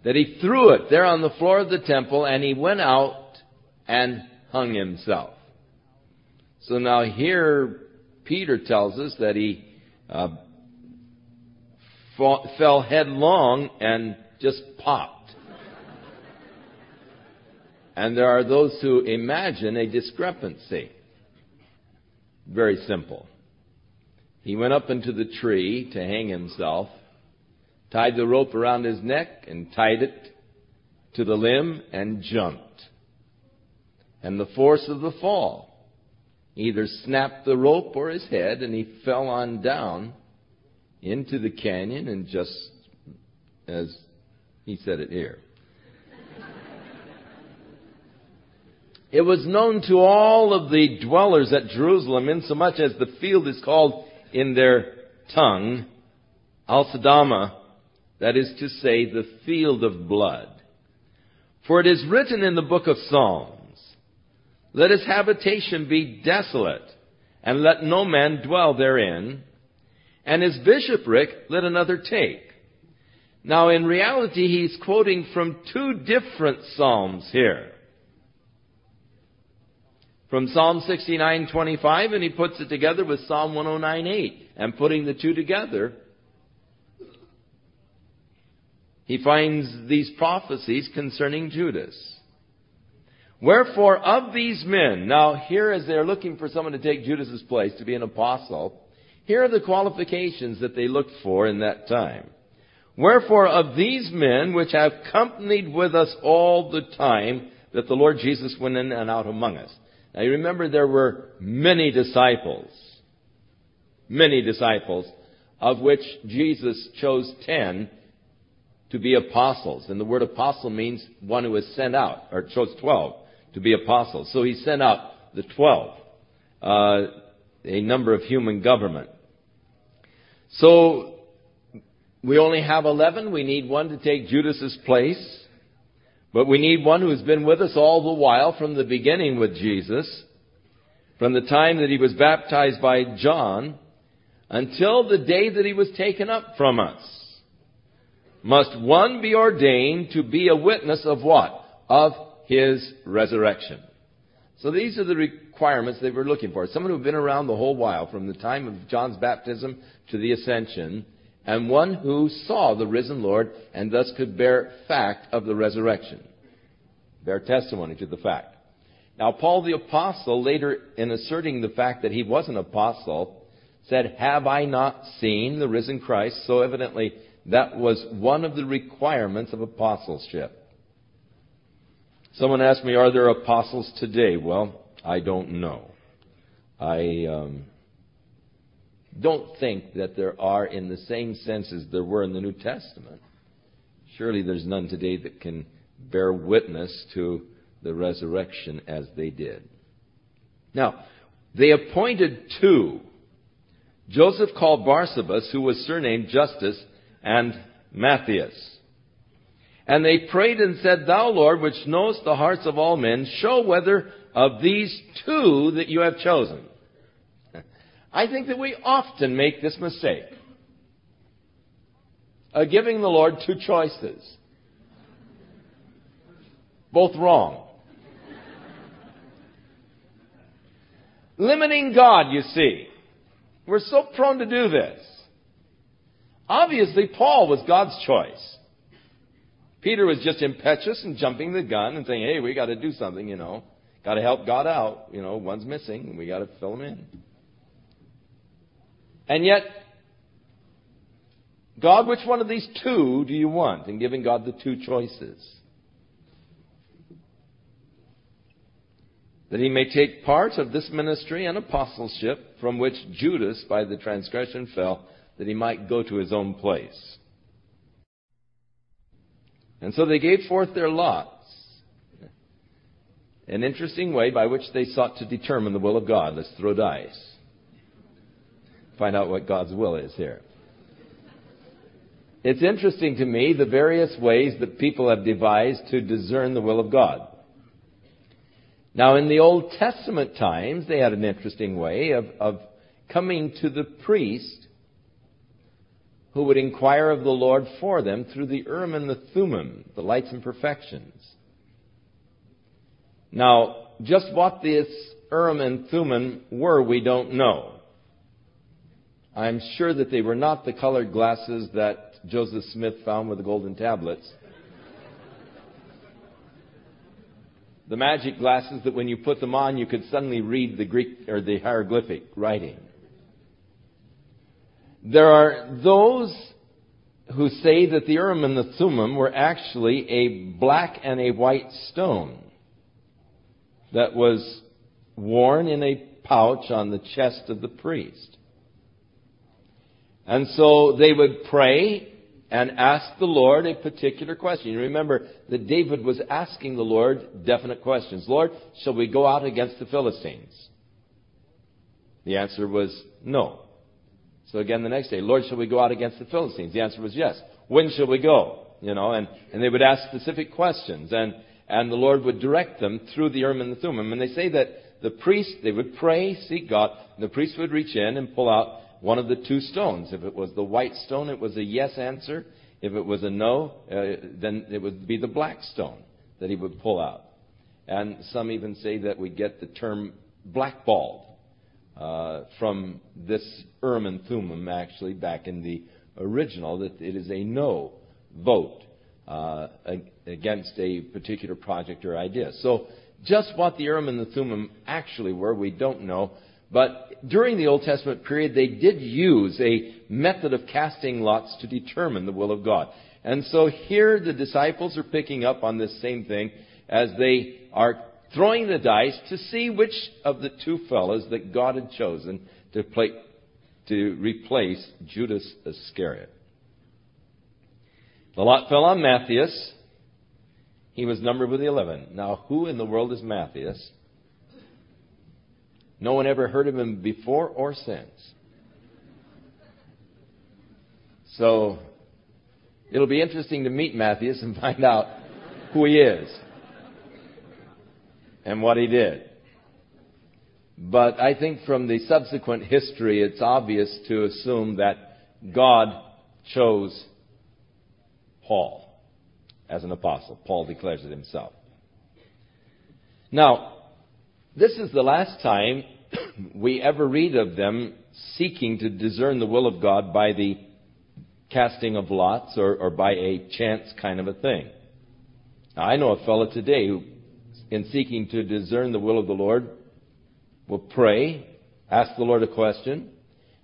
That he threw it there on the floor of the temple, and he went out and hung himself. So now here Peter tells us that he uh, fought, fell headlong and just popped. And there are those who imagine a discrepancy. Very simple. He went up into the tree to hang himself, tied the rope around his neck and tied it to the limb and jumped. And the force of the fall either snapped the rope or his head, and he fell on down into the canyon, and just as he said it here. It was known to all of the dwellers at Jerusalem, insomuch as the field is called in their tongue Al-Sadama, that is to say, the field of blood. For it is written in the book of Psalms, let his habitation be desolate, and let no man dwell therein, and his bishopric let another take. Now, in reality, he's quoting from two different Psalms here. From Psalm sixty-nine twenty-five, and he puts it together with Psalm one oh nine eight, and putting the two together, he finds these prophecies concerning Judas. Wherefore, of these men, now here as they're looking for someone to take Judas's place to be an apostle, here are the qualifications that they looked for in that time. Wherefore, of these men which have companied with us all the time that the Lord Jesus went in and out among us. Now you remember there were many disciples, many disciples, of which Jesus chose ten to be apostles. And the word apostle means one who is sent out, or chose twelve. To be apostles. So he sent out the twelve, uh, a number of human government. So we only have eleven. We need one to take Judas's place. But we need one who has been with us all the while from the beginning with Jesus, from the time that he was baptized by John until the day that he was taken up from us. Must one be ordained to be a witness of what? Of his resurrection. So these are the requirements they were looking for. Someone who had been around the whole while, from the time of John's baptism to the ascension, and one who saw the risen Lord and thus could bear fact of the resurrection, bear testimony to the fact. Now, Paul the apostle, later in asserting the fact that he was an apostle, said, have I not seen the risen Christ? So evidently that was one of the requirements of apostleship. Someone asked me, are there apostles today? Well, I don't know. I um, don't think that there are in the same sense as there were in the New Testament. Surely there's none today that can bear witness to the resurrection as they did. Now, they appointed two. Joseph called Barsabas, who was surnamed Justus, and Matthias. And they prayed and said, Thou, Lord, which knowest the hearts of all men, show whether of these two that you have chosen. I think that we often make this mistake of giving the Lord two choices. Both wrong. Limiting God, you see. We're so prone to do this. Obviously, Paul was God's choice. Peter was just impetuous and jumping the gun and saying, hey, we got to do something, you know. Got to help God out. You know, one's missing. We got to fill him in. And yet, God, which one of these two do you want? And giving God the two choices. That he may take part of this ministry and apostleship from which Judas by the transgression fell, that he might go to his own place. And so they gave forth their lots, an interesting way by which they sought to determine the will of God. Let's throw dice. Find out what God's will is here. It's interesting to me the various ways that people have devised to discern the will of God. Now, in the Old Testament times, they had an interesting way of, of coming to the priest who would inquire of the Lord for them through the Urim and the Thummim, the lights and perfections. Now, just what this Urim and Thummim were, we don't know. I'm sure that they were not the colored glasses that Joseph Smith found with the golden tablets. The magic glasses that when you put them on, you could suddenly read the Greek or the hieroglyphic writing. There are those who say that the Urim and the Thummim were actually a black and a white stone that was worn in a pouch on the chest of the priest. And so they would pray and ask the Lord a particular question. You remember that David was asking the Lord definite questions. Lord, shall we go out against the Philistines? The answer was no. So again the next day, Lord, shall we go out against the Philistines? The answer was yes. When shall we go? You know, and, and they would ask specific questions, and, and the Lord would direct them through the Urim and the Thummim. And they say that the priest, they would pray, seek God, and the priest would reach in and pull out one of the two stones. If it was the white stone, it was a yes answer. If it was a no, uh, then it would be the black stone that he would pull out. And some even say that we get the term blackballed uh, from this Urim and Thummim, actually, back in the original, that it is a no vote uh, against a particular project or idea. So just what the Urim and the Thummim actually were, we don't know. But during the Old Testament period, they did use a method of casting lots to determine the will of God. And so here the disciples are picking up on this same thing as they are throwing the dice to see which of the two fellows that God had chosen to, play, to replace Judas Iscariot. The lot fell on Matthias. He was numbered with the eleven. Now, who in the world is Matthias? No one ever heard of him before or since. So, it'll be interesting to meet Matthias and find out who he is and what he did. But I think from the subsequent history, it's obvious to assume that God chose Paul as an apostle. Paul declares it himself. Now, this is the last time we ever read of them seeking to discern the will of God by the casting of lots or, or by a chance kind of a thing. Now, I know a fellow today who, in seeking to discern the will of the Lord, will pray, ask the Lord a question,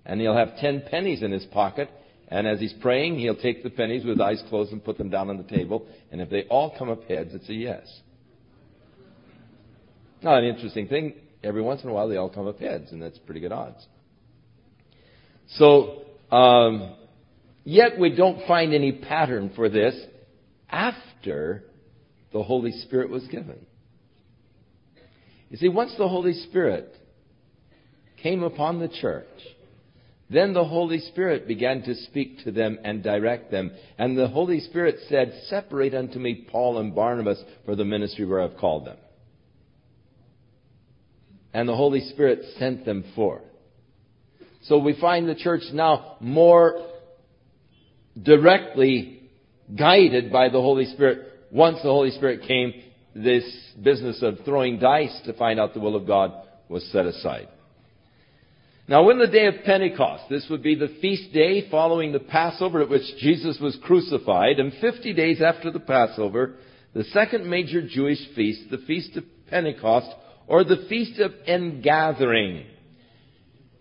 and he'll have ten pennies in his pocket, and as he's praying, he'll take the pennies with eyes closed and put them down on the table, and if they all come up heads, it's a yes. Now, an interesting thing, every once in a while they all come up heads, and that's pretty good odds. So, um, yet we don't find any pattern for this after the Holy Spirit was given. You see, once the Holy Spirit came upon the church, then the Holy Spirit began to speak to them and direct them. And the Holy Spirit said, "Separate unto me Paul and Barnabas for the ministry where I've called them." And the Holy Spirit sent them forth. So we find the church now more directly guided by the Holy Spirit. Once the Holy Spirit came, this business of throwing dice to find out the will of God was set aside. Now, in the day of Pentecost, this would be the feast day following the Passover at which Jesus was crucified, and fifty days after the Passover, the second major Jewish feast, the Feast of Pentecost, or the Feast of Ingathering.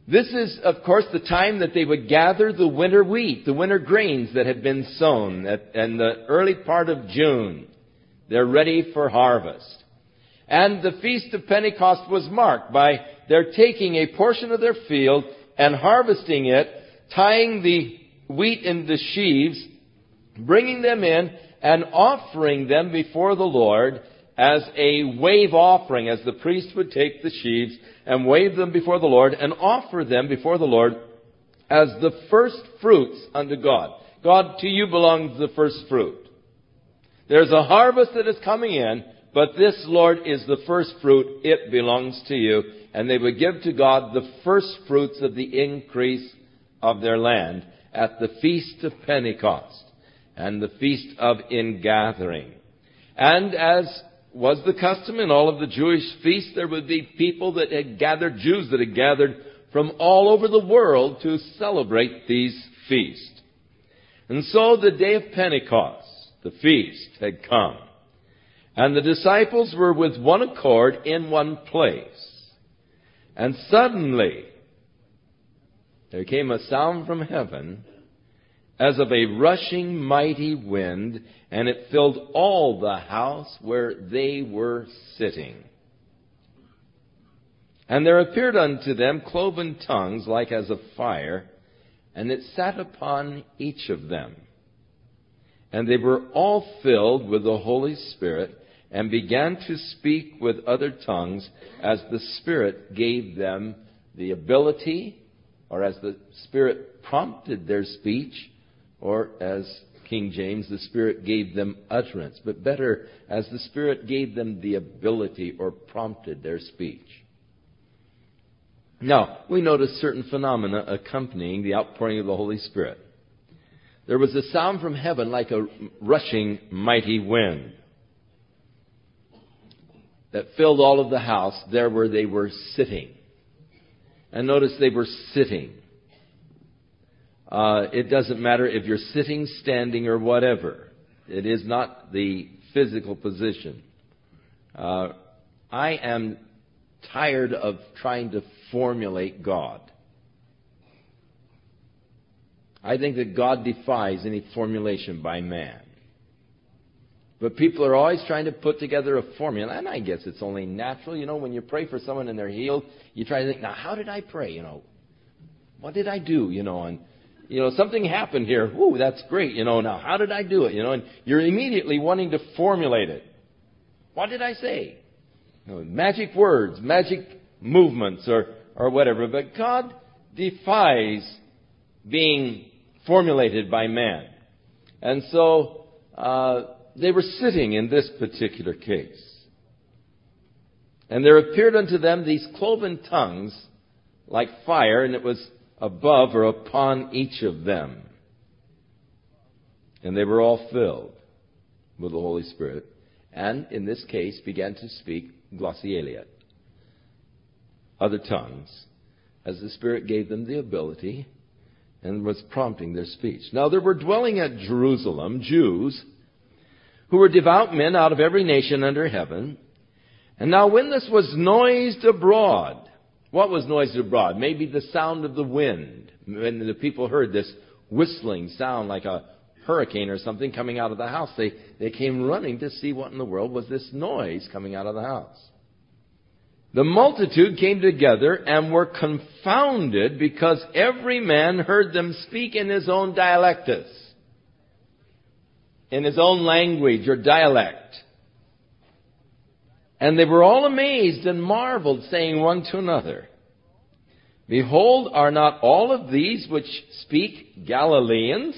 This is, of course, the time that they would gather the winter wheat, the winter grains that had been sown at, in the early part of June. They're ready for harvest. And the Feast of Pentecost was marked by their taking a portion of their field and harvesting it, tying the wheat into sheaves, bringing them in and offering them before the Lord as a wave offering, as the priest would take the sheaves and wave them before the Lord and offer them before the Lord as the first fruits unto God. God, to you belongs the first fruit. There's a harvest that is coming in, but this, Lord, is the first fruit. It belongs to you. And they would give to God the first fruits of the increase of their land at the Feast of Pentecost and the Feast of Ingathering. And as was the custom in all of the Jewish feasts, there would be people that had gathered, Jews that had gathered from all over the world to celebrate these feasts. And so the day of Pentecost, the feast, had come, and the disciples were with one accord in one place. And suddenly there came a sound from heaven as of a rushing mighty wind, and it filled all the house where they were sitting. And there appeared unto them cloven tongues like as of fire, and it sat upon each of them. And they were all filled with the Holy Spirit and began to speak with other tongues as the Spirit gave them the ability, or as the Spirit prompted their speech, or as King James, the Spirit gave them utterance. But better, as the Spirit gave them the ability or prompted their speech. Now, we notice certain phenomena accompanying the outpouring of the Holy Spirit. There was a sound from heaven like a rushing mighty wind that filled all of the house there where they were sitting. And notice they were sitting. Uh, it doesn't matter if you're sitting, standing, or whatever. It is not the physical position. Uh, I am tired of trying to formulate God. I think that God defies any formulation by man. But people are always trying to put together a formula. And I guess it's only natural. You know, when you pray for someone and they're healed, you try to think, now, how did I pray? You know, what did I do? You know, and, you know, something happened here. Ooh, that's great. You know, now, how did I do it? You know, and you're immediately wanting to formulate it. What did I say? You know, magic words, magic movements, or, or whatever. But God defies being formulated by man. And so uh, they were sitting in this particular case. And there appeared unto them these cloven tongues like fire, and it was above or upon each of them. And they were all filled with the Holy Spirit, and in this case began to speak glossolalia, other tongues, as the Spirit gave them the ability and was prompting their speech. Now there were dwelling at Jerusalem Jews who were devout men out of every nation under heaven. And now when this was noised abroad, what was noised abroad? Maybe the sound of the wind. When the people heard this whistling sound like a hurricane or something coming out of the house, they, they came running to see what in the world was this noise coming out of the house. The multitude came together and were confounded because every man heard them speak in his own dialectus, in his own language or dialect. And they were all amazed and marveled, saying one to another, "Behold, are not all of these which speak Galileans?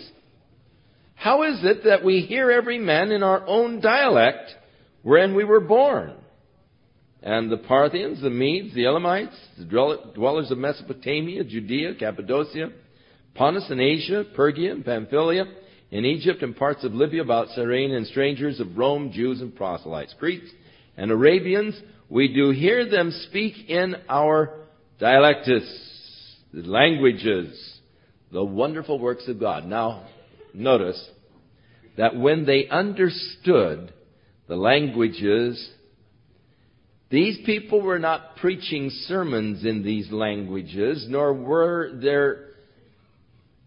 How is it that we hear every man in our own dialect wherein we were born? And the Parthians, the Medes, the Elamites, the dwellers of Mesopotamia, Judea, Cappadocia, Pontus and Asia, Pergia and Pamphylia, in Egypt and parts of Libya about Cyrene, and strangers of Rome, Jews and proselytes, Greeks and Arabians, we do hear them speak in our dialectus, the languages, the wonderful works of God." Now, notice that when they understood the languages, these people were not preaching sermons in these languages, nor were there,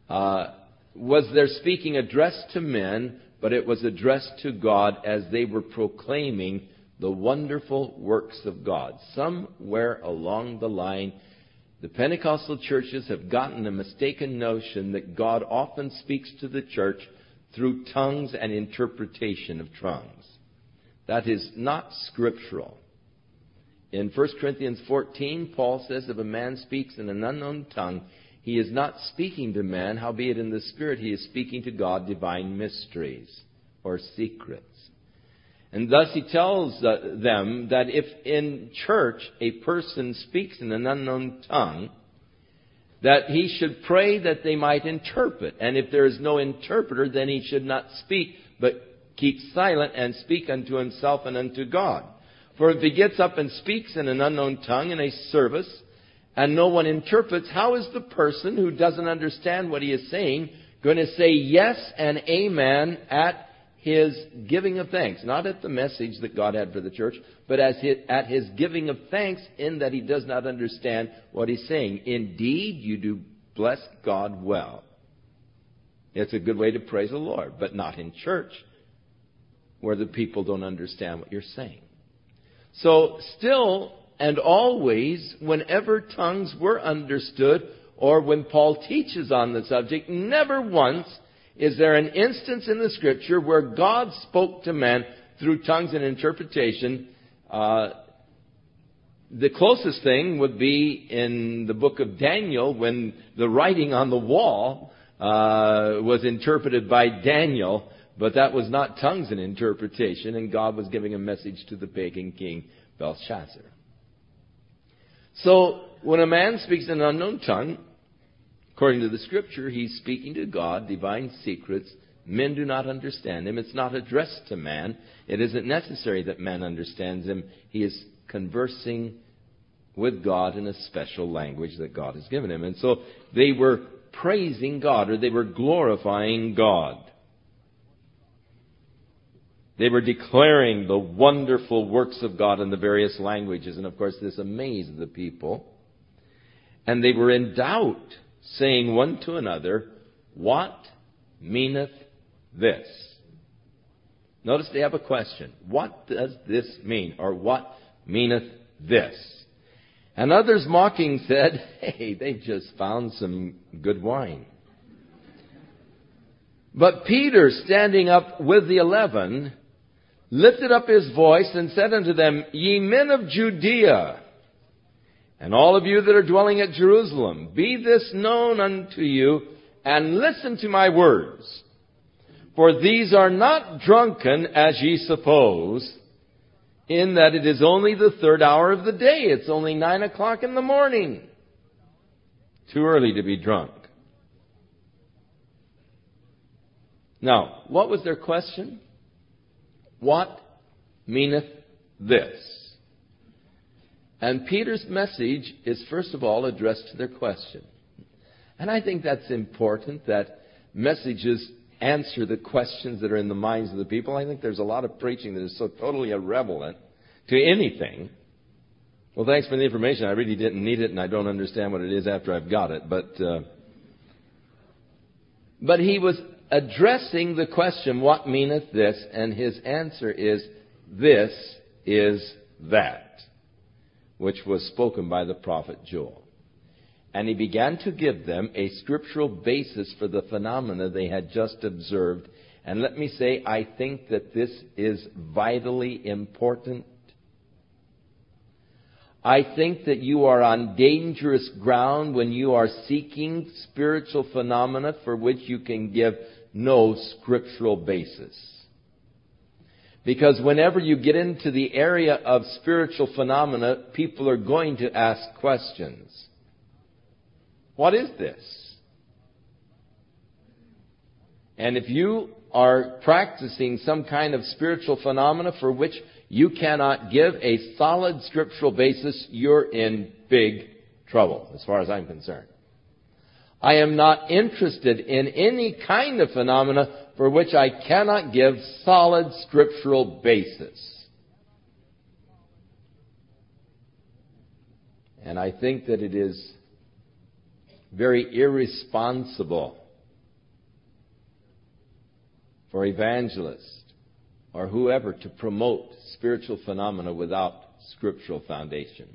uh, was their speaking addressed to men, but it was addressed to God as they were proclaiming the wonderful works of God. Somewhere along the line, the Pentecostal churches have gotten a mistaken notion that God often speaks to the church through tongues and interpretation of tongues. That is not scriptural. In First Corinthians fourteen, Paul says, if a man speaks in an unknown tongue, he is not speaking to man, howbeit in the Spirit he is speaking to God divine mysteries or secrets. And thus he tells them that if in church a person speaks in an unknown tongue, that he should pray that they might interpret. And if there is no interpreter, then he should not speak, but keep silent and speak unto himself and unto God. For if he gets up and speaks in an unknown tongue in a service, and no one interprets, how is the person who doesn't understand what he is saying going to say yes and amen at his giving of thanks? Not at the message that God had for the church, but as his, at his giving of thanks, in that he does not understand what he's saying. Indeed, you do bless God well. It's a good way to praise the Lord, but not in church where the people don't understand what you're saying. So still and always, whenever tongues were understood, or when Paul teaches on the subject, never once is there an instance in the Scripture where God spoke to man through tongues and interpretation. Uh, the closest thing would be in the book of Daniel, when the writing on the wall uh, was interpreted by Daniel. But that was not tongues and interpretation, and God was giving a message to the pagan king Belshazzar. So when a man speaks in an unknown tongue, according to the Scripture, he's speaking to God, divine secrets. Men do not understand him. It's not addressed to man. It isn't necessary that man understands him. He is conversing with God in a special language that God has given him. And so they were praising God, or they were glorifying God. They were declaring the wonderful works of God in the various languages. And, of course, this amazed the people. And they were in doubt, saying one to another, "What meaneth this?" Notice they have a question. What does this mean? Or what meaneth this? And others mocking said, "Hey, they just found some good wine." But Peter, standing up with the eleven, lifted up his voice and said unto them, "Ye men of Judea, and all of you that are dwelling at Jerusalem, be this known unto you, and listen to my words. For these are not drunken, as ye suppose, in that it is only the third hour of the day. It's only nine o'clock in the morning. Too early to be drunk." Now, what was their question? What meaneth this? And Peter's message is, first of all, addressed to their question. And I think that's important, that messages answer the questions that are in the minds of the people. I think there's a lot of preaching that is so totally irrelevant to anything. Well, thanks for the information. I really didn't need it, and I don't understand what it is after I've got it. But, uh, but he was addressing the question, what meaneth this? And his answer is, this is that which was spoken by the prophet Joel. And he began to give them a scriptural basis for the phenomena they had just observed. And let me say, I think that this is vitally important I think that you are on dangerous ground when you are seeking spiritual phenomena for which you can give no scriptural basis. Because whenever you get into the area of spiritual phenomena, people are going to ask questions. What is this? And if you are practicing some kind of spiritual phenomena for which you cannot give a solid scriptural basis, you're in big trouble, as far as I'm concerned. I am not interested in any kind of phenomena for which I cannot give solid scriptural basis. And I think that it is very irresponsible for evangelists or whoever to promote spiritual phenomena without scriptural foundation.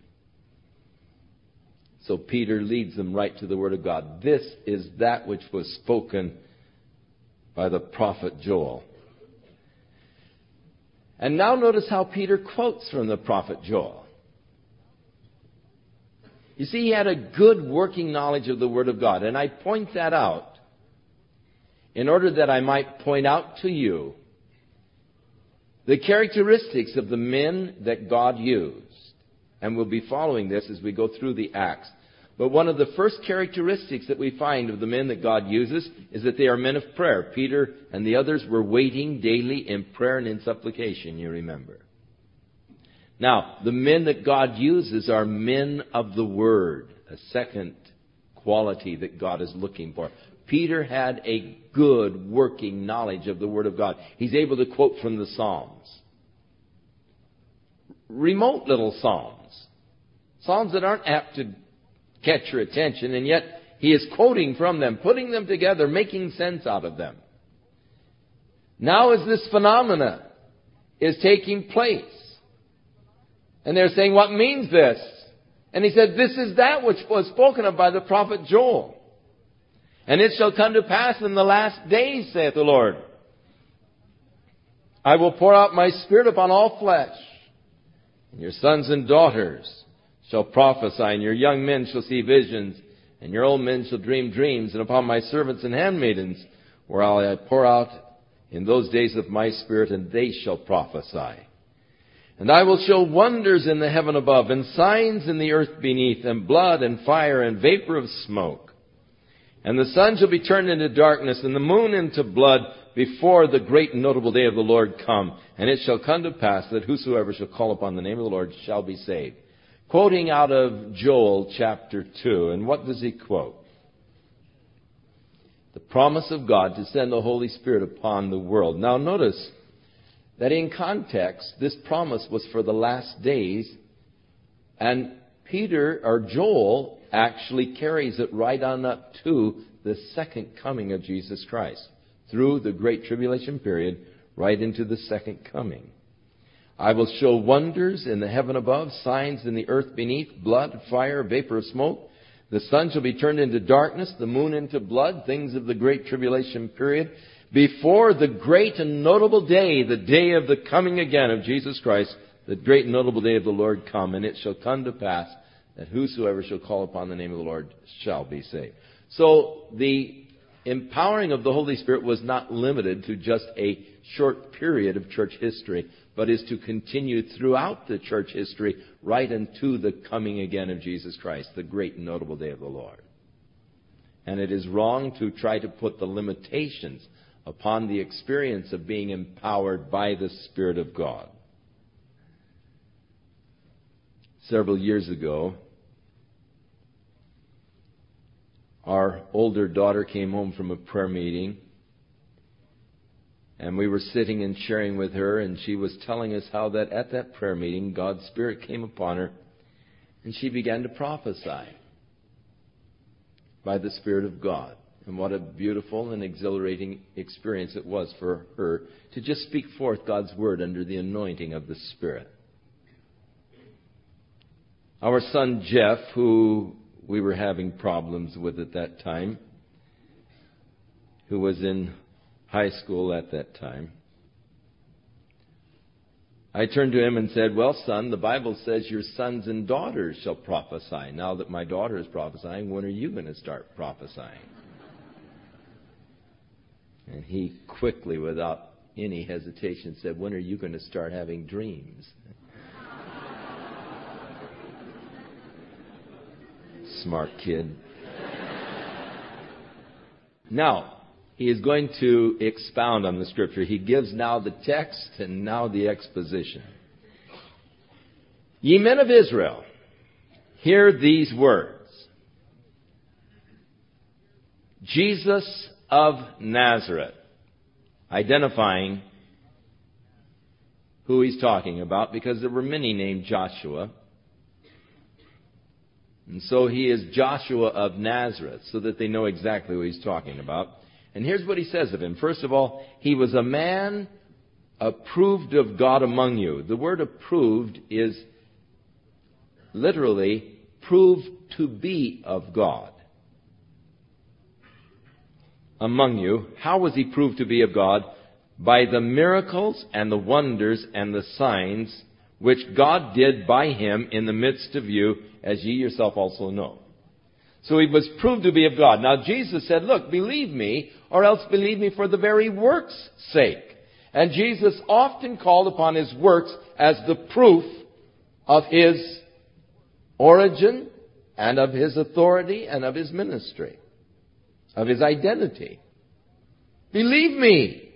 So Peter leads them right to the Word of God. This is that which was spoken by the prophet Joel. And now notice how Peter quotes from the prophet Joel. You see, he had a good working knowledge of the Word of God. And I point that out in order that I might point out to you the characteristics of the men that God used. And we'll be following this as we go through the Acts. But one of the first characteristics that we find of the men that God uses is that they are men of prayer. Peter and the others were waiting daily in prayer and in supplication, you remember. Now, the men that God uses are men of the Word, a second quality that God is looking for. Peter had a good working knowledge of the Word of God. He's able to quote from the Psalms. Remote little Psalms. Psalms that aren't apt to catch your attention, and yet he is quoting from them, putting them together, making sense out of them. Now as this phenomena is taking place, and they're saying, what means this? And he said, this is that which was spoken of by the prophet Joel. And it shall come to pass in the last days, saith the Lord, I will pour out my Spirit upon all flesh, and your sons and daughters shall prophesy, and your young men shall see visions, and your old men shall dream dreams, and upon my servants and handmaidens, where I pour out in those days of my Spirit, and they shall prophesy. And I will show wonders in the heaven above, and signs in the earth beneath, and blood and fire and vapor of smoke. And the sun shall be turned into darkness, and the moon into blood, before the great and notable day of the Lord come. And it shall come to pass that whosoever shall call upon the name of the Lord shall be saved. Quoting out of Joel chapter two. And what does he quote? The promise of God to send the Holy Spirit upon the world. Now notice that in context, this promise was for the last days. And Peter, or Joel, actually carries it right on up to the second coming of Jesus Christ. Through the Great Tribulation period, right into the second coming. I will show wonders in the heaven above, signs in the earth beneath, blood, fire, vapor of smoke. The sun shall be turned into darkness, the moon into blood, things of the Great Tribulation period, before the great and notable day, the day of the coming again of Jesus Christ, the great and notable day of the Lord come, and it shall come to pass that whosoever shall call upon the name of the Lord shall be saved. So the empowering of the Holy Spirit was not limited to just a short period of church history, but is to continue throughout the church history right unto the coming again of Jesus Christ, the great and notable day of the Lord. And it is wrong to try to put the limitations upon the experience of being empowered by the Spirit of God. Several years ago, our older daughter came home from a prayer meeting, and we were sitting and sharing with her, and she was telling us how that at that prayer meeting, God's Spirit came upon her, and she began to prophesy by the Spirit of God. And what a beautiful and exhilarating experience it was for her to just speak forth God's Word under the anointing of the Spirit. Our son Jeff, who we were having problems with at that time, who was in high school at that time, I turned to him and said, well, son, the Bible says your sons and daughters shall prophesy. Now that my daughter is prophesying, when are you going to start prophesying? And he quickly, without any hesitation, said, when are you going to start having dreams? Smart kid. Now, he is going to expound on the scripture. He gives now the text and now the exposition. Ye men of Israel, hear these words. Jesus of Nazareth, identifying who he's talking about, because there were many named Joshua. And so he is Joshua of Nazareth, so that they know exactly what he's talking about. And here's what he says of him. First of all, he was a man approved of God among you. The word approved is literally proved to be of God. Among you, how was he proved to be of God? By the miracles and the wonders and the signs which God did by him in the midst of you, as ye yourself also know. So he was proved to be of God. Now Jesus said, look, believe me, or else believe me for the very works' sake. And Jesus often called upon his works as the proof of his origin and of his authority and of his ministry, of his identity. Believe me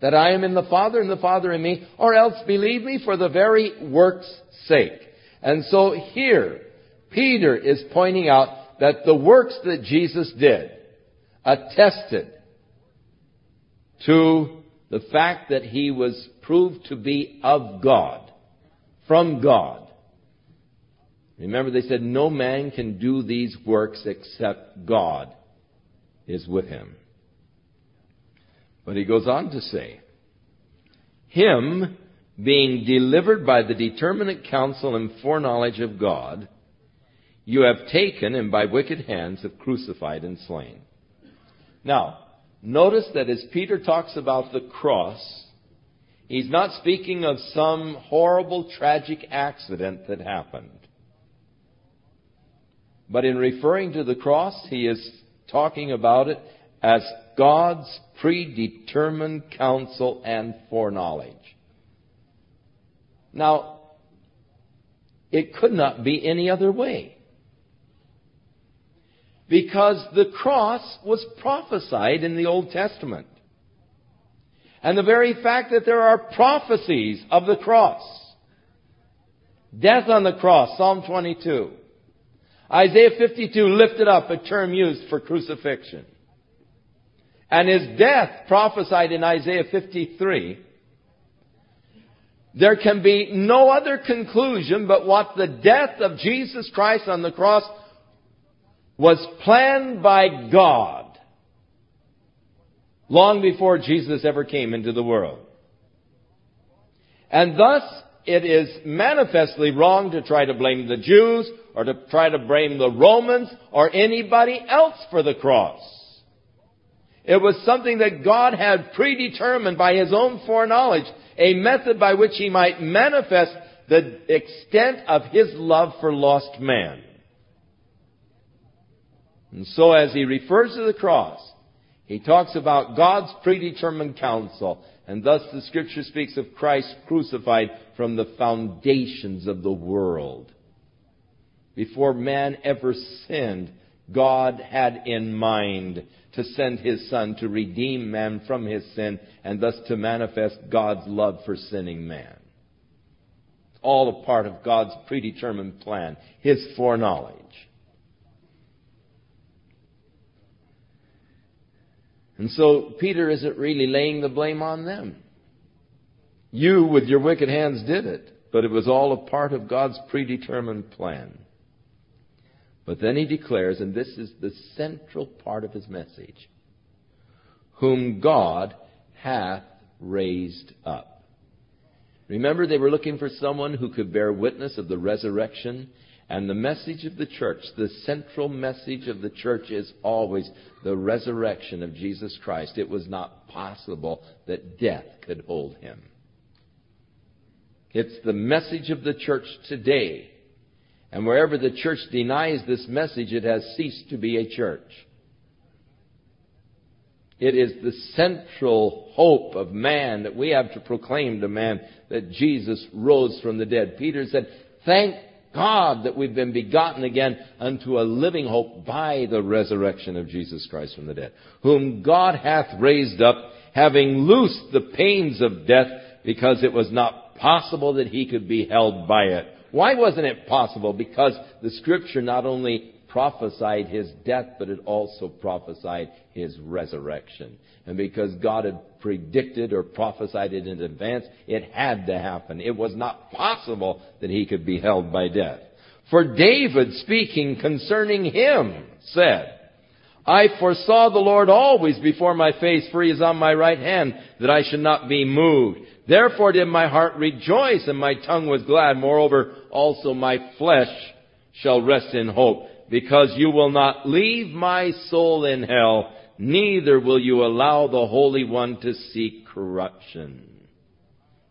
that I am in the Father and the Father in me, or else believe me for the very works' sake. And so here, Peter is pointing out that the works that Jesus did attested to the fact that he was proved to be of God, from God. Remember, they said, no man can do these works except God is with him. But he goes on to say, him being delivered by the determinate counsel and foreknowledge of God, you have taken and by wicked hands have crucified and slain. Now, notice that as Peter talks about the cross, he's not speaking of some horrible, tragic accident that happened. But in referring to the cross, he is talking about it as God's predetermined counsel and foreknowledge. Now, it could not be any other way. Because the cross was prophesied in the Old Testament. And the very fact that there are prophecies of the cross. Death on the cross, Psalm twenty-two. Isaiah fifty-two, lifted up, a term used for crucifixion. And his death prophesied in Isaiah fifty-three. There can be no other conclusion but what the death of Jesus Christ on the cross was planned by God long before Jesus ever came into the world. And thus, it is manifestly wrong to try to blame the Jews or to try to blame the Romans or anybody else for the cross. It was something that God had predetermined by his own foreknowledge, a method by which he might manifest the extent of his love for lost man. And so as he refers to the cross, he talks about God's predetermined counsel. And thus the scripture speaks of Christ crucified from the foundations of the world. Before man ever sinned, God had in mind to send his son to redeem man from his sin and thus to manifest God's love for sinning man. All a part of God's predetermined plan, his foreknowledge. And so Peter isn't really laying the blame on them. You with your wicked hands did it, but it was all a part of God's predetermined plan. But then he declares, and this is the central part of his message, whom God hath raised up. Remember, they were looking for someone who could bear witness of the resurrection. And the message of the church, the central message of the church is always the resurrection of Jesus Christ. It was not possible that death could hold him. It's the message of the church today. And wherever the church denies this message, it has ceased to be a church. It is the central hope of man that we have to proclaim to man that Jesus rose from the dead. Peter said, thank God that we've been begotten again unto a living hope by the resurrection of Jesus Christ from the dead, whom God hath raised up, having loosed the pains of death, because it was not possible that he could be held by it. Why wasn't it possible? Because the Scripture not only prophesied his death, but it also prophesied his resurrection. And because God had predicted or prophesied it in advance, it had to happen. It was not possible that he could be held by death. For David, speaking concerning him, said, I foresaw the Lord always before my face, for he is on my right hand, that I should not be moved. Therefore did my heart rejoice, and my tongue was glad. Moreover, also my flesh shall rest in hope, because you will not leave my soul in hell, neither will you allow the Holy One to see corruption.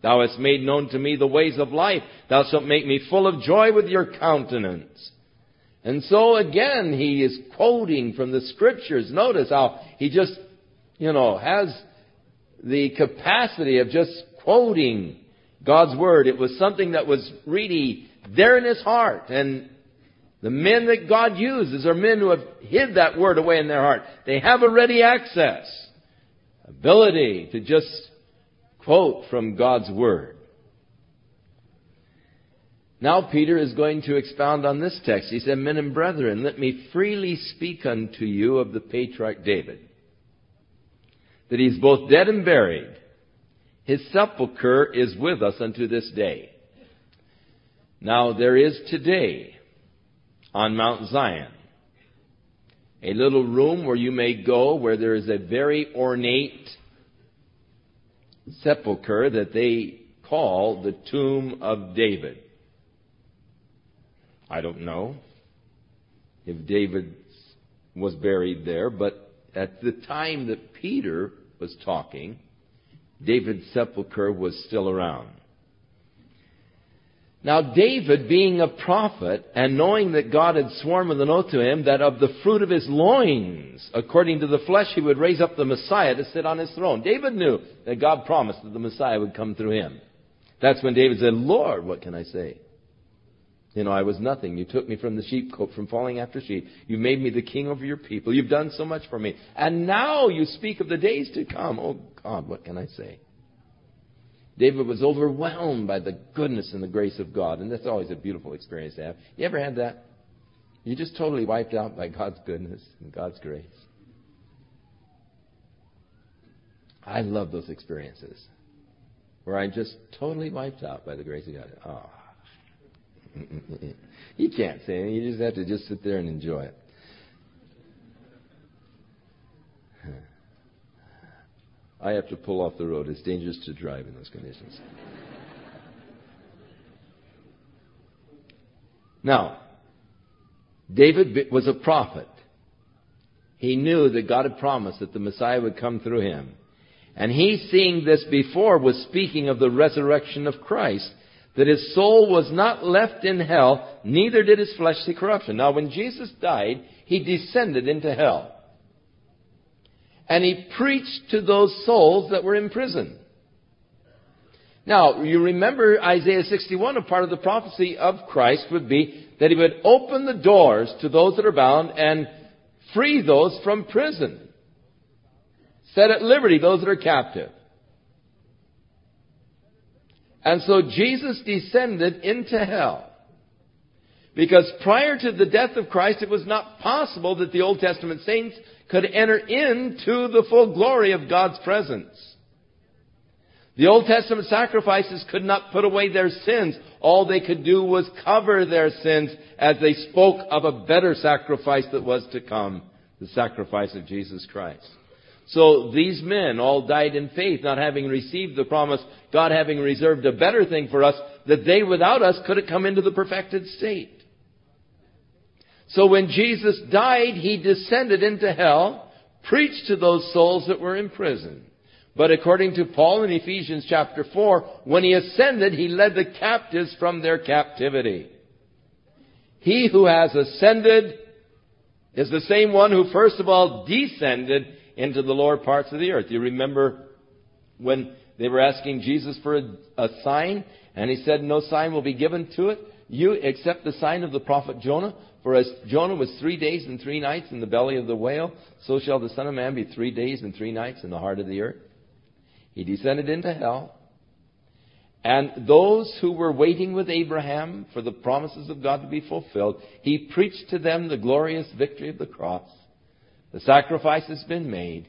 Thou hast made known to me the ways of life. Thou shalt make me full of joy with your countenance. And so again, he is quoting from the Scriptures. Notice how he just, you know, has the capacity of just quoting God's Word. It was something that was really there in his heart. And the men that God uses are men who have hid that Word away in their heart. They have a ready access, ability to just quote from God's Word. Now Peter is going to expound on this text. He said, Men and brethren, let me freely speak unto you of the patriarch David, that he is both dead and buried. His sepulchre is with us unto this day. Now there is today on Mount Zion a little room where you may go, where there is a very ornate sepulchre that they call the tomb of David. I don't know if David was buried there, but at the time that Peter was talking, David's sepulchre was still around. Now David, being a prophet, and knowing that God had sworn with an oath to him that of the fruit of his loins, according to the flesh, he would raise up the Messiah to sit on his throne. David knew that God promised that the Messiah would come through him. That's when David said, Lord, what can I say? You know, I was nothing. You took me from the sheepcote, from falling after sheep. You made me the king over your people. You've done so much for me. And now you speak of the days to come. Oh, God, what can I say? David was overwhelmed by the goodness and the grace of God. And that's always a beautiful experience to have. You ever had that? You're just totally wiped out by God's goodness and God's grace. I love those experiences where I'm just totally wiped out by the grace of God. Oh. You can't say anything. You just have to just sit there and enjoy it. I have to pull off the road. It's dangerous to drive in those conditions. Now, David was a prophet. He knew that God had promised that the Messiah would come through him. And he, seeing this before, was speaking of the resurrection of Christ, that his soul was not left in hell, neither did his flesh see corruption. Now, when Jesus died, he descended into hell. And he preached to those souls that were in prison. Now, you remember Isaiah sixty-one, a part of the prophecy of Christ would be that he would open the doors to those that are bound and free those from prison. Set at liberty those that are captive. And so Jesus descended into hell. Because prior to the death of Christ, it was not possible that the Old Testament saints could enter into the full glory of God's presence. The Old Testament sacrifices could not put away their sins. All they could do was cover their sins as they spoke of a better sacrifice that was to come, the sacrifice of Jesus Christ. So these men all died in faith, not having received the promise, God having reserved a better thing for us, that they without us could have come into the perfected state. So when Jesus died, he descended into hell, preached to those souls that were in prison, But according to Paul in Ephesians chapter four, when he ascended, he led the captives from their captivity. He who has ascended is the same one who first of all descended into the lower parts of the earth. You remember when they were asking Jesus for a, a sign, and he said, no sign will be given to it, you except the sign of the prophet Jonah. For as Jonah was three days and three nights in the belly of the whale, so shall the Son of Man be three days and three nights in the heart of the earth. He descended into hell. And those who were waiting with Abraham for the promises of God to be fulfilled, he preached to them the glorious victory of the cross. The sacrifice has been made.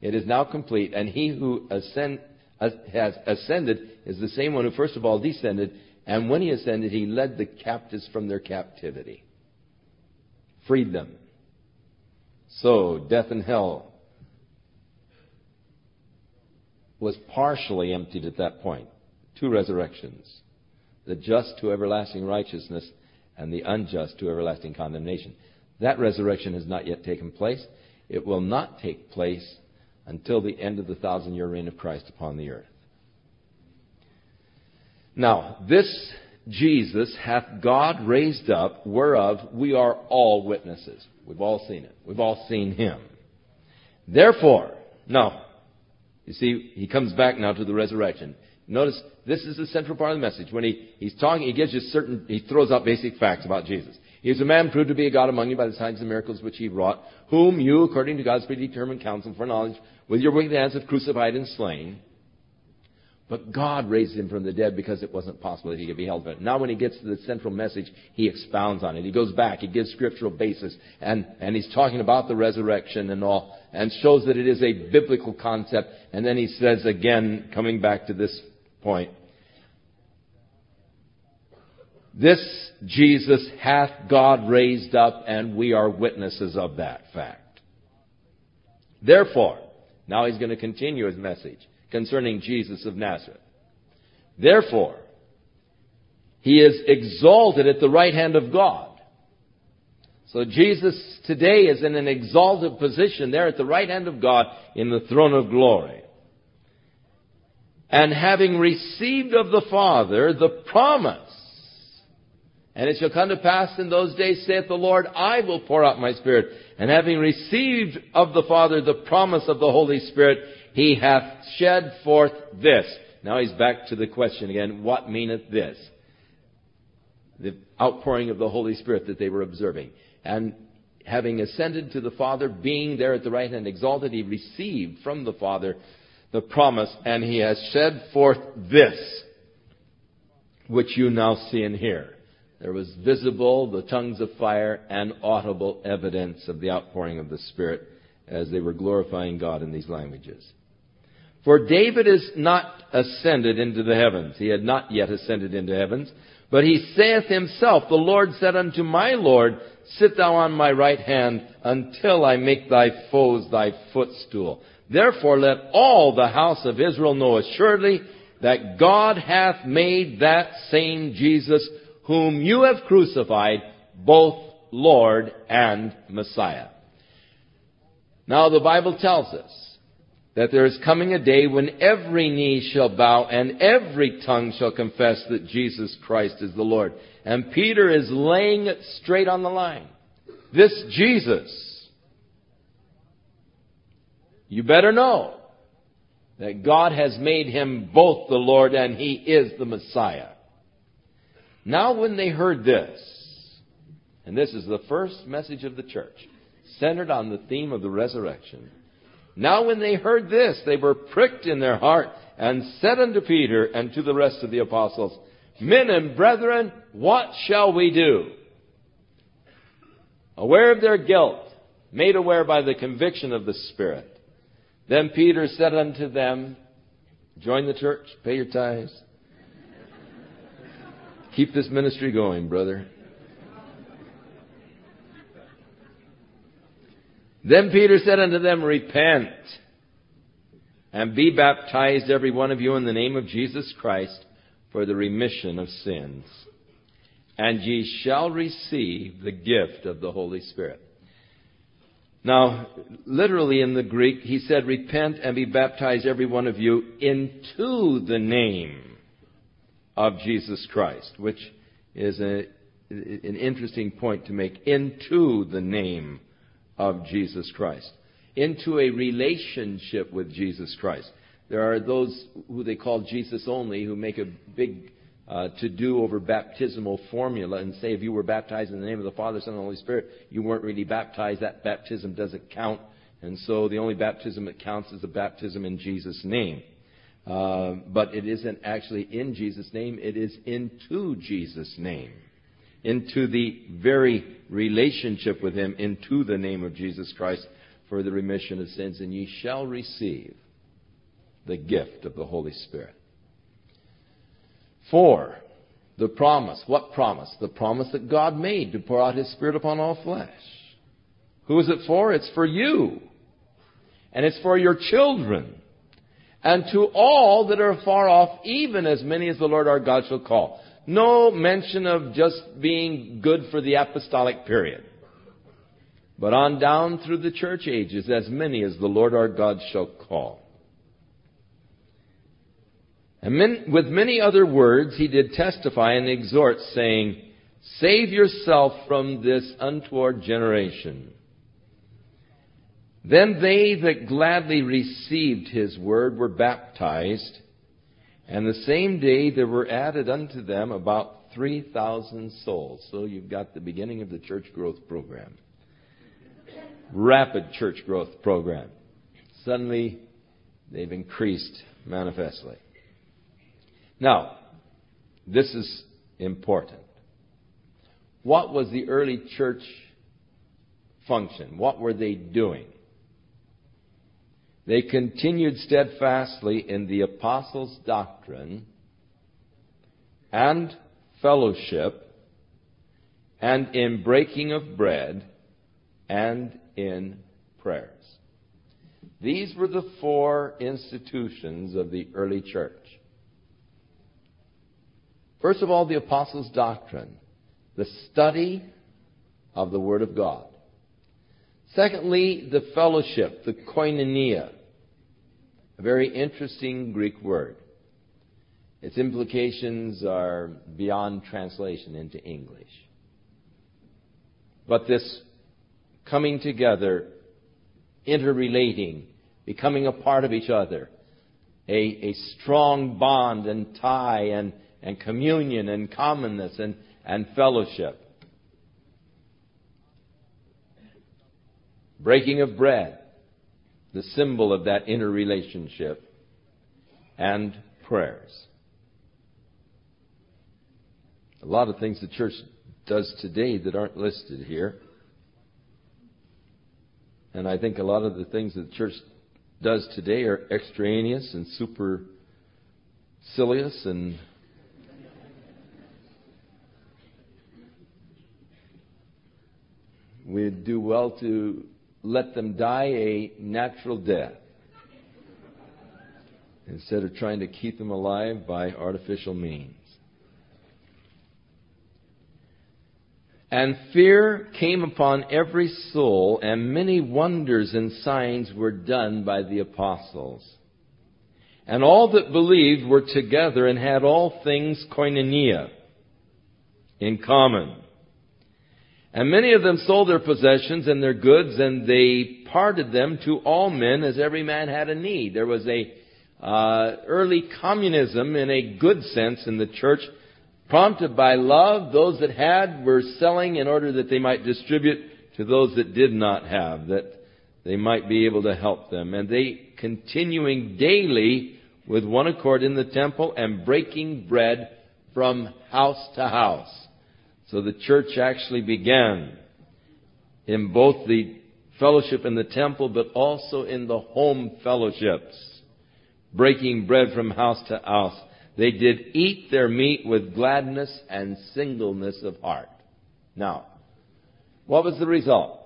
It is now complete. And he who ascend, has ascended is the same one who first of all descended. And when he ascended, he led the captives from their captivity. Freed them. So death and hell was partially emptied at that point. Two resurrections. The just to everlasting righteousness and the unjust to everlasting condemnation. That resurrection has not yet taken place. It will not take place until the end of the thousand year reign of Christ upon the earth. Now, this Jesus hath God raised up, whereof we are all witnesses. We've all seen it. We've all seen him. Therefore, now, you see, he comes back now to the resurrection. Notice, this is the central part of the message. When he, he's talking, he gives you certain, he throws out basic facts about Jesus. He is a man proved to be a God among you by the signs and miracles which he wrought, whom you, according to God's predetermined counsel for knowledge, with your wicked hands have crucified and slain. But God raised him from the dead because it wasn't possible that he could be held from it. Now when he gets to the central message, he expounds on it. He goes back. He gives scriptural basis. And, and he's talking about the resurrection and all. And shows that it is a biblical concept. And then he says again, coming back to this point, this Jesus hath God raised up, and we are witnesses of that fact. Therefore, now he's going to continue his message concerning Jesus of Nazareth. Therefore, he is exalted at the right hand of God. So Jesus today is in an exalted position there at the right hand of God in the throne of glory. And having received of the Father the promise, and it shall come to pass in those days, saith the Lord, I will pour out my Spirit. And having received of the Father the promise of the Holy Spirit, he hath shed forth this. Now he's back to the question again. What meaneth this? The outpouring of the Holy Spirit that they were observing. And having ascended to the Father, being there at the right hand exalted, he received from the Father the promise, and he has shed forth this, which you now see and hear. There was visible the tongues of fire and audible evidence of the outpouring of the Spirit as they were glorifying God in these languages. For David is not ascended into the heavens. He had not yet ascended into heavens. But he saith himself, the Lord said unto my Lord, sit thou on my right hand until I make thy foes thy footstool. Therefore let all the house of Israel know assuredly that God hath made that same Jesus whom you have crucified, both Lord and Messiah. Now the Bible tells us that there is coming a day when every knee shall bow and every tongue shall confess that Jesus Christ is the Lord. And Peter is laying it straight on the line. This Jesus, you better know that God has made him both the Lord and he is the Messiah. Now when they heard this, and this is the first message of the church, centered on the theme of the resurrection, now when they heard this, they were pricked in their heart and said unto Peter and to the rest of the apostles, men and brethren, what shall we do? Aware of their guilt, made aware by the conviction of the Spirit. Then Peter said unto them, join the church, pay your tithes. Keep this ministry going, brother. Then Peter said unto them, repent, and be baptized every one of you in the name of Jesus Christ for the remission of sins. And ye shall receive the gift of the Holy Spirit. Now, literally in the Greek, he said, repent and be baptized, every one of you, into the name of Jesus Christ, which is a, an interesting point to make, into the name of Jesus Christ, into a relationship with Jesus Christ. There are those who they call Jesus only who make a big uh, to-do over baptismal formula and say if you were baptized in the name of the Father, Son, and Holy Spirit, you weren't really baptized. That baptism doesn't count. And so the only baptism that counts is the baptism in Jesus' name. Uh, but it isn't actually in Jesus' name. It is into Jesus' name, into the very relationship with him, into the name of Jesus Christ for the remission of sins. And ye shall receive the gift of the Holy Spirit. Four, the promise. What promise? The promise that God made to pour out his Spirit upon all flesh. Who is it for? It's for you. And it's for your children. And to all that are far off, even as many as the Lord our God shall call. No mention of just being good for the apostolic period. But on down through the church ages, as many as the Lord our God shall call. And men, with many other words, he did testify and exhort, saying, save yourself from this untoward generation. Then they that gladly received his word were baptized, and the same day there were added unto them about three thousand souls. So you've got the beginning of the church growth program. Rapid church growth program. Suddenly, they've increased manifestly. Now, this is important. What was the early church function? What were they doing? They continued steadfastly in the apostles' doctrine and fellowship and in breaking of bread and in prayers. These were the four institutions of the early church. First of all, the apostles' doctrine, the study of the Word of God. Secondly, the fellowship, the koinonia, a very interesting Greek word. Its implications are beyond translation into English. But this coming together, interrelating, becoming a part of each other, a, a strong bond and tie and and communion and commonness and, and fellowship. Breaking of bread, the symbol of that interrelationship, and prayers. A lot of things the church does today that aren't listed here. And I think a lot of the things that the church does today are extraneous and supercilious and we'd do well to let them die a natural death instead of trying to keep them alive by artificial means. And fear came upon every soul, and many wonders and signs were done by the apostles. And all that believed were together and had all things koinonia in common. And many of them sold their possessions and their goods, and they parted them to all men as every man had a need. There was a uh, early communism in a good sense in the church, prompted by love. Those that had were selling in order that they might distribute to those that did not have, that they might be able to help them. And they continuing daily with one accord in the temple and breaking bread from house to house. So the church actually began in both the fellowship in the temple, but also in the home fellowships, breaking bread from house to house. They did eat their meat with gladness and singleness of heart. Now, what was the result?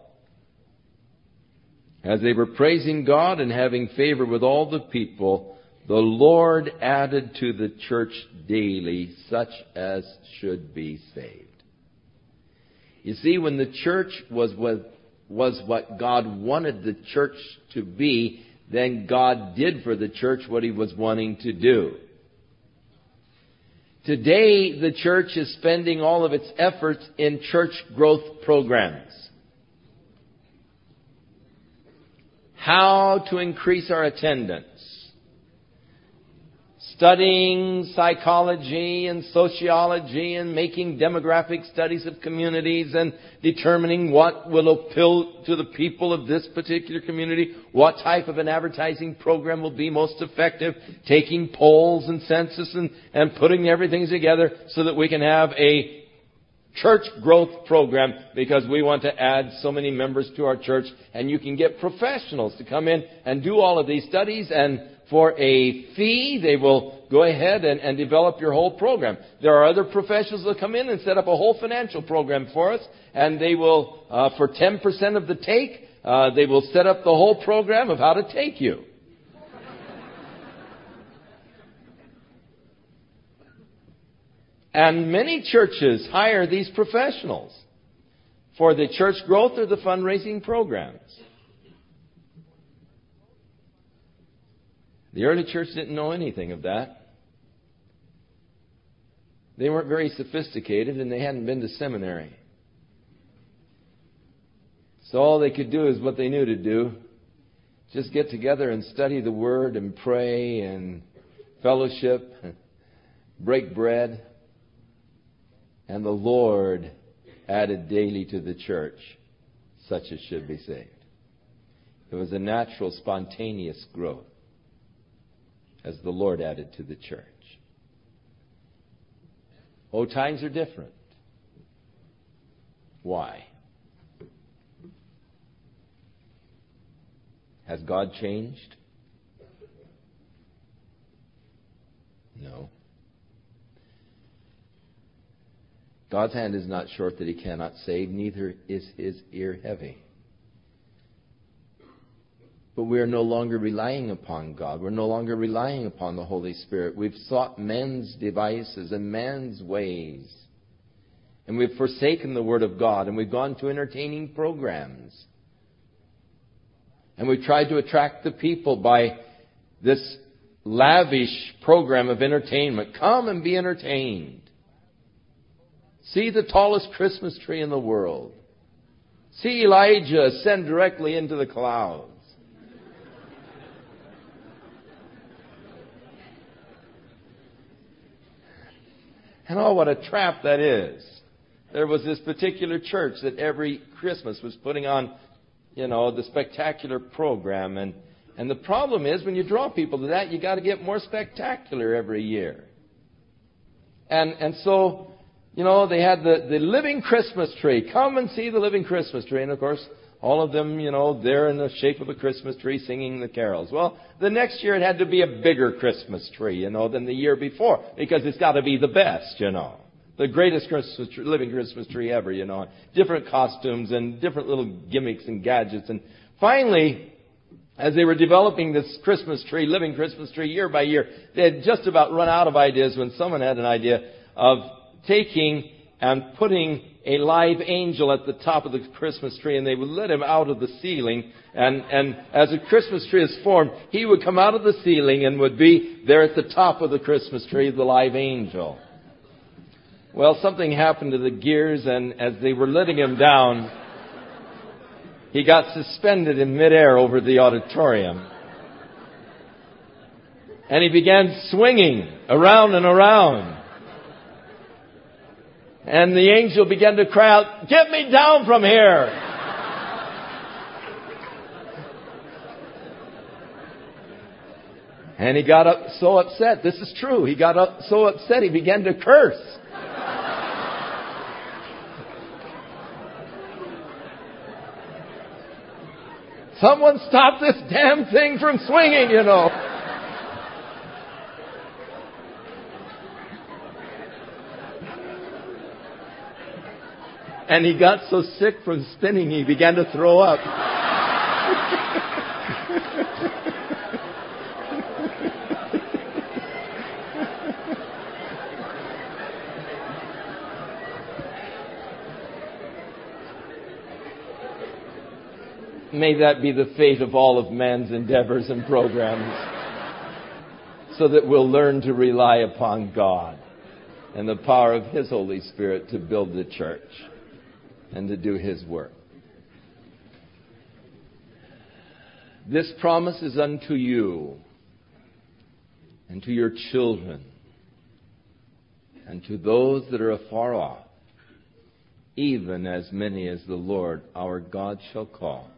As they were praising God and having favor with all the people, the Lord added to the church daily such as should be saved. You see, when the church was with was what God wanted the church to be, then God did for the church what he was wanting to do. Today, the church is spending all of its efforts in church growth programs. How to increase our attendance. Studying psychology and sociology and making demographic studies of communities and determining what will appeal to the people of this particular community, what type of an advertising program will be most effective, taking polls and census and, and putting everything together so that we can have a church growth program, because we want to add so many members to our church. And you can get professionals to come in and do all of these studies, and for a fee, they will go ahead and, and develop your whole program. There are other professionals that come in and set up a whole financial program for us, and they will, uh, for ten percent of the take, uh, they will set up the whole program of how to take you. And many churches hire these professionals for the church growth or the fundraising programs. The early church didn't know anything of that. They weren't very sophisticated, and they hadn't been to seminary. So all they could do is what they knew to do. Just get together and study the Word and pray and fellowship, break bread. And the Lord added daily to the church such as should be saved. It was a natural, spontaneous growth as the Lord added to the church. Oh, times are different. Why? Has God changed? No. God's hand is not short that he cannot save, neither is his ear heavy. But we are no longer relying upon God. We're no longer relying upon the Holy Spirit. We've sought men's devices and man's ways. And we've forsaken the Word of God, and we've gone to entertaining programs. And we've tried to attract the people by this lavish program of entertainment. Come and be entertained. See the tallest Christmas tree in the world. See Elijah ascend directly into the clouds. And oh, what a trap that is. There was this particular church that every Christmas was putting on, you know, the spectacular program. And, and the problem is, when you draw people to that, you got to get more spectacular every year. And, and so... You know, they had the, the living Christmas tree. Come and see the living Christmas tree. And, of course, all of them, you know, they're in the shape of a Christmas tree singing the carols. Well, the next year it had to be a bigger Christmas tree, you know, than the year before. Because it's got to be the best, you know. The greatest Christmas tree, living Christmas tree ever, you know. Different costumes and different little gimmicks and gadgets. And finally, as they were developing this Christmas tree, living Christmas tree year by year, they had just about run out of ideas when someone had an idea of taking and putting a live angel at the top of the Christmas tree, and they would let him out of the ceiling. And, and as a Christmas tree is formed, he would come out of the ceiling and would be there at the top of the Christmas tree, the live angel. Well, something happened to the gears, and as they were letting him down, he got suspended in midair over the auditorium. And he began swinging around and around. And the angel began to cry out, "Get me down from here!" And he got up so upset. This is true. He got up so upset he began to curse. Someone stop this damn thing from swinging, you know. And he got so sick from spinning, he began to throw up. May that be the fate of all of man's endeavors and programs, so that we'll learn to rely upon God and the power of His Holy Spirit to build the church and to do His work. This promise is unto you and to your children and to those that are afar off, even as many as the Lord our God shall call.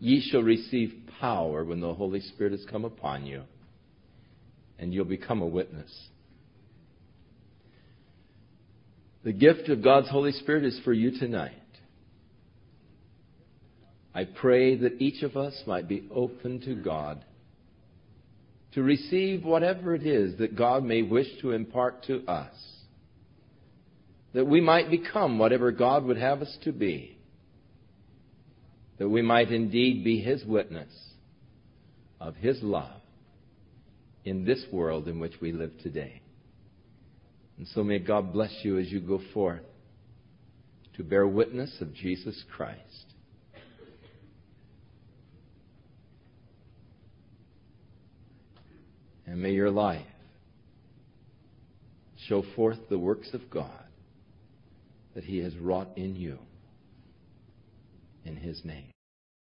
Ye shall receive power when the Holy Spirit has come upon you, and you'll become a witness. The gift of God's Holy Spirit is for you tonight. I pray that each of us might be open to God to receive whatever it is that God may wish to impart to us, that we might become whatever God would have us to be, that we might indeed be His witness of His love in this world in which we live today. And so may God bless you as you go forth to bear witness of Jesus Christ. And may your life show forth the works of God that He has wrought in you, in His name.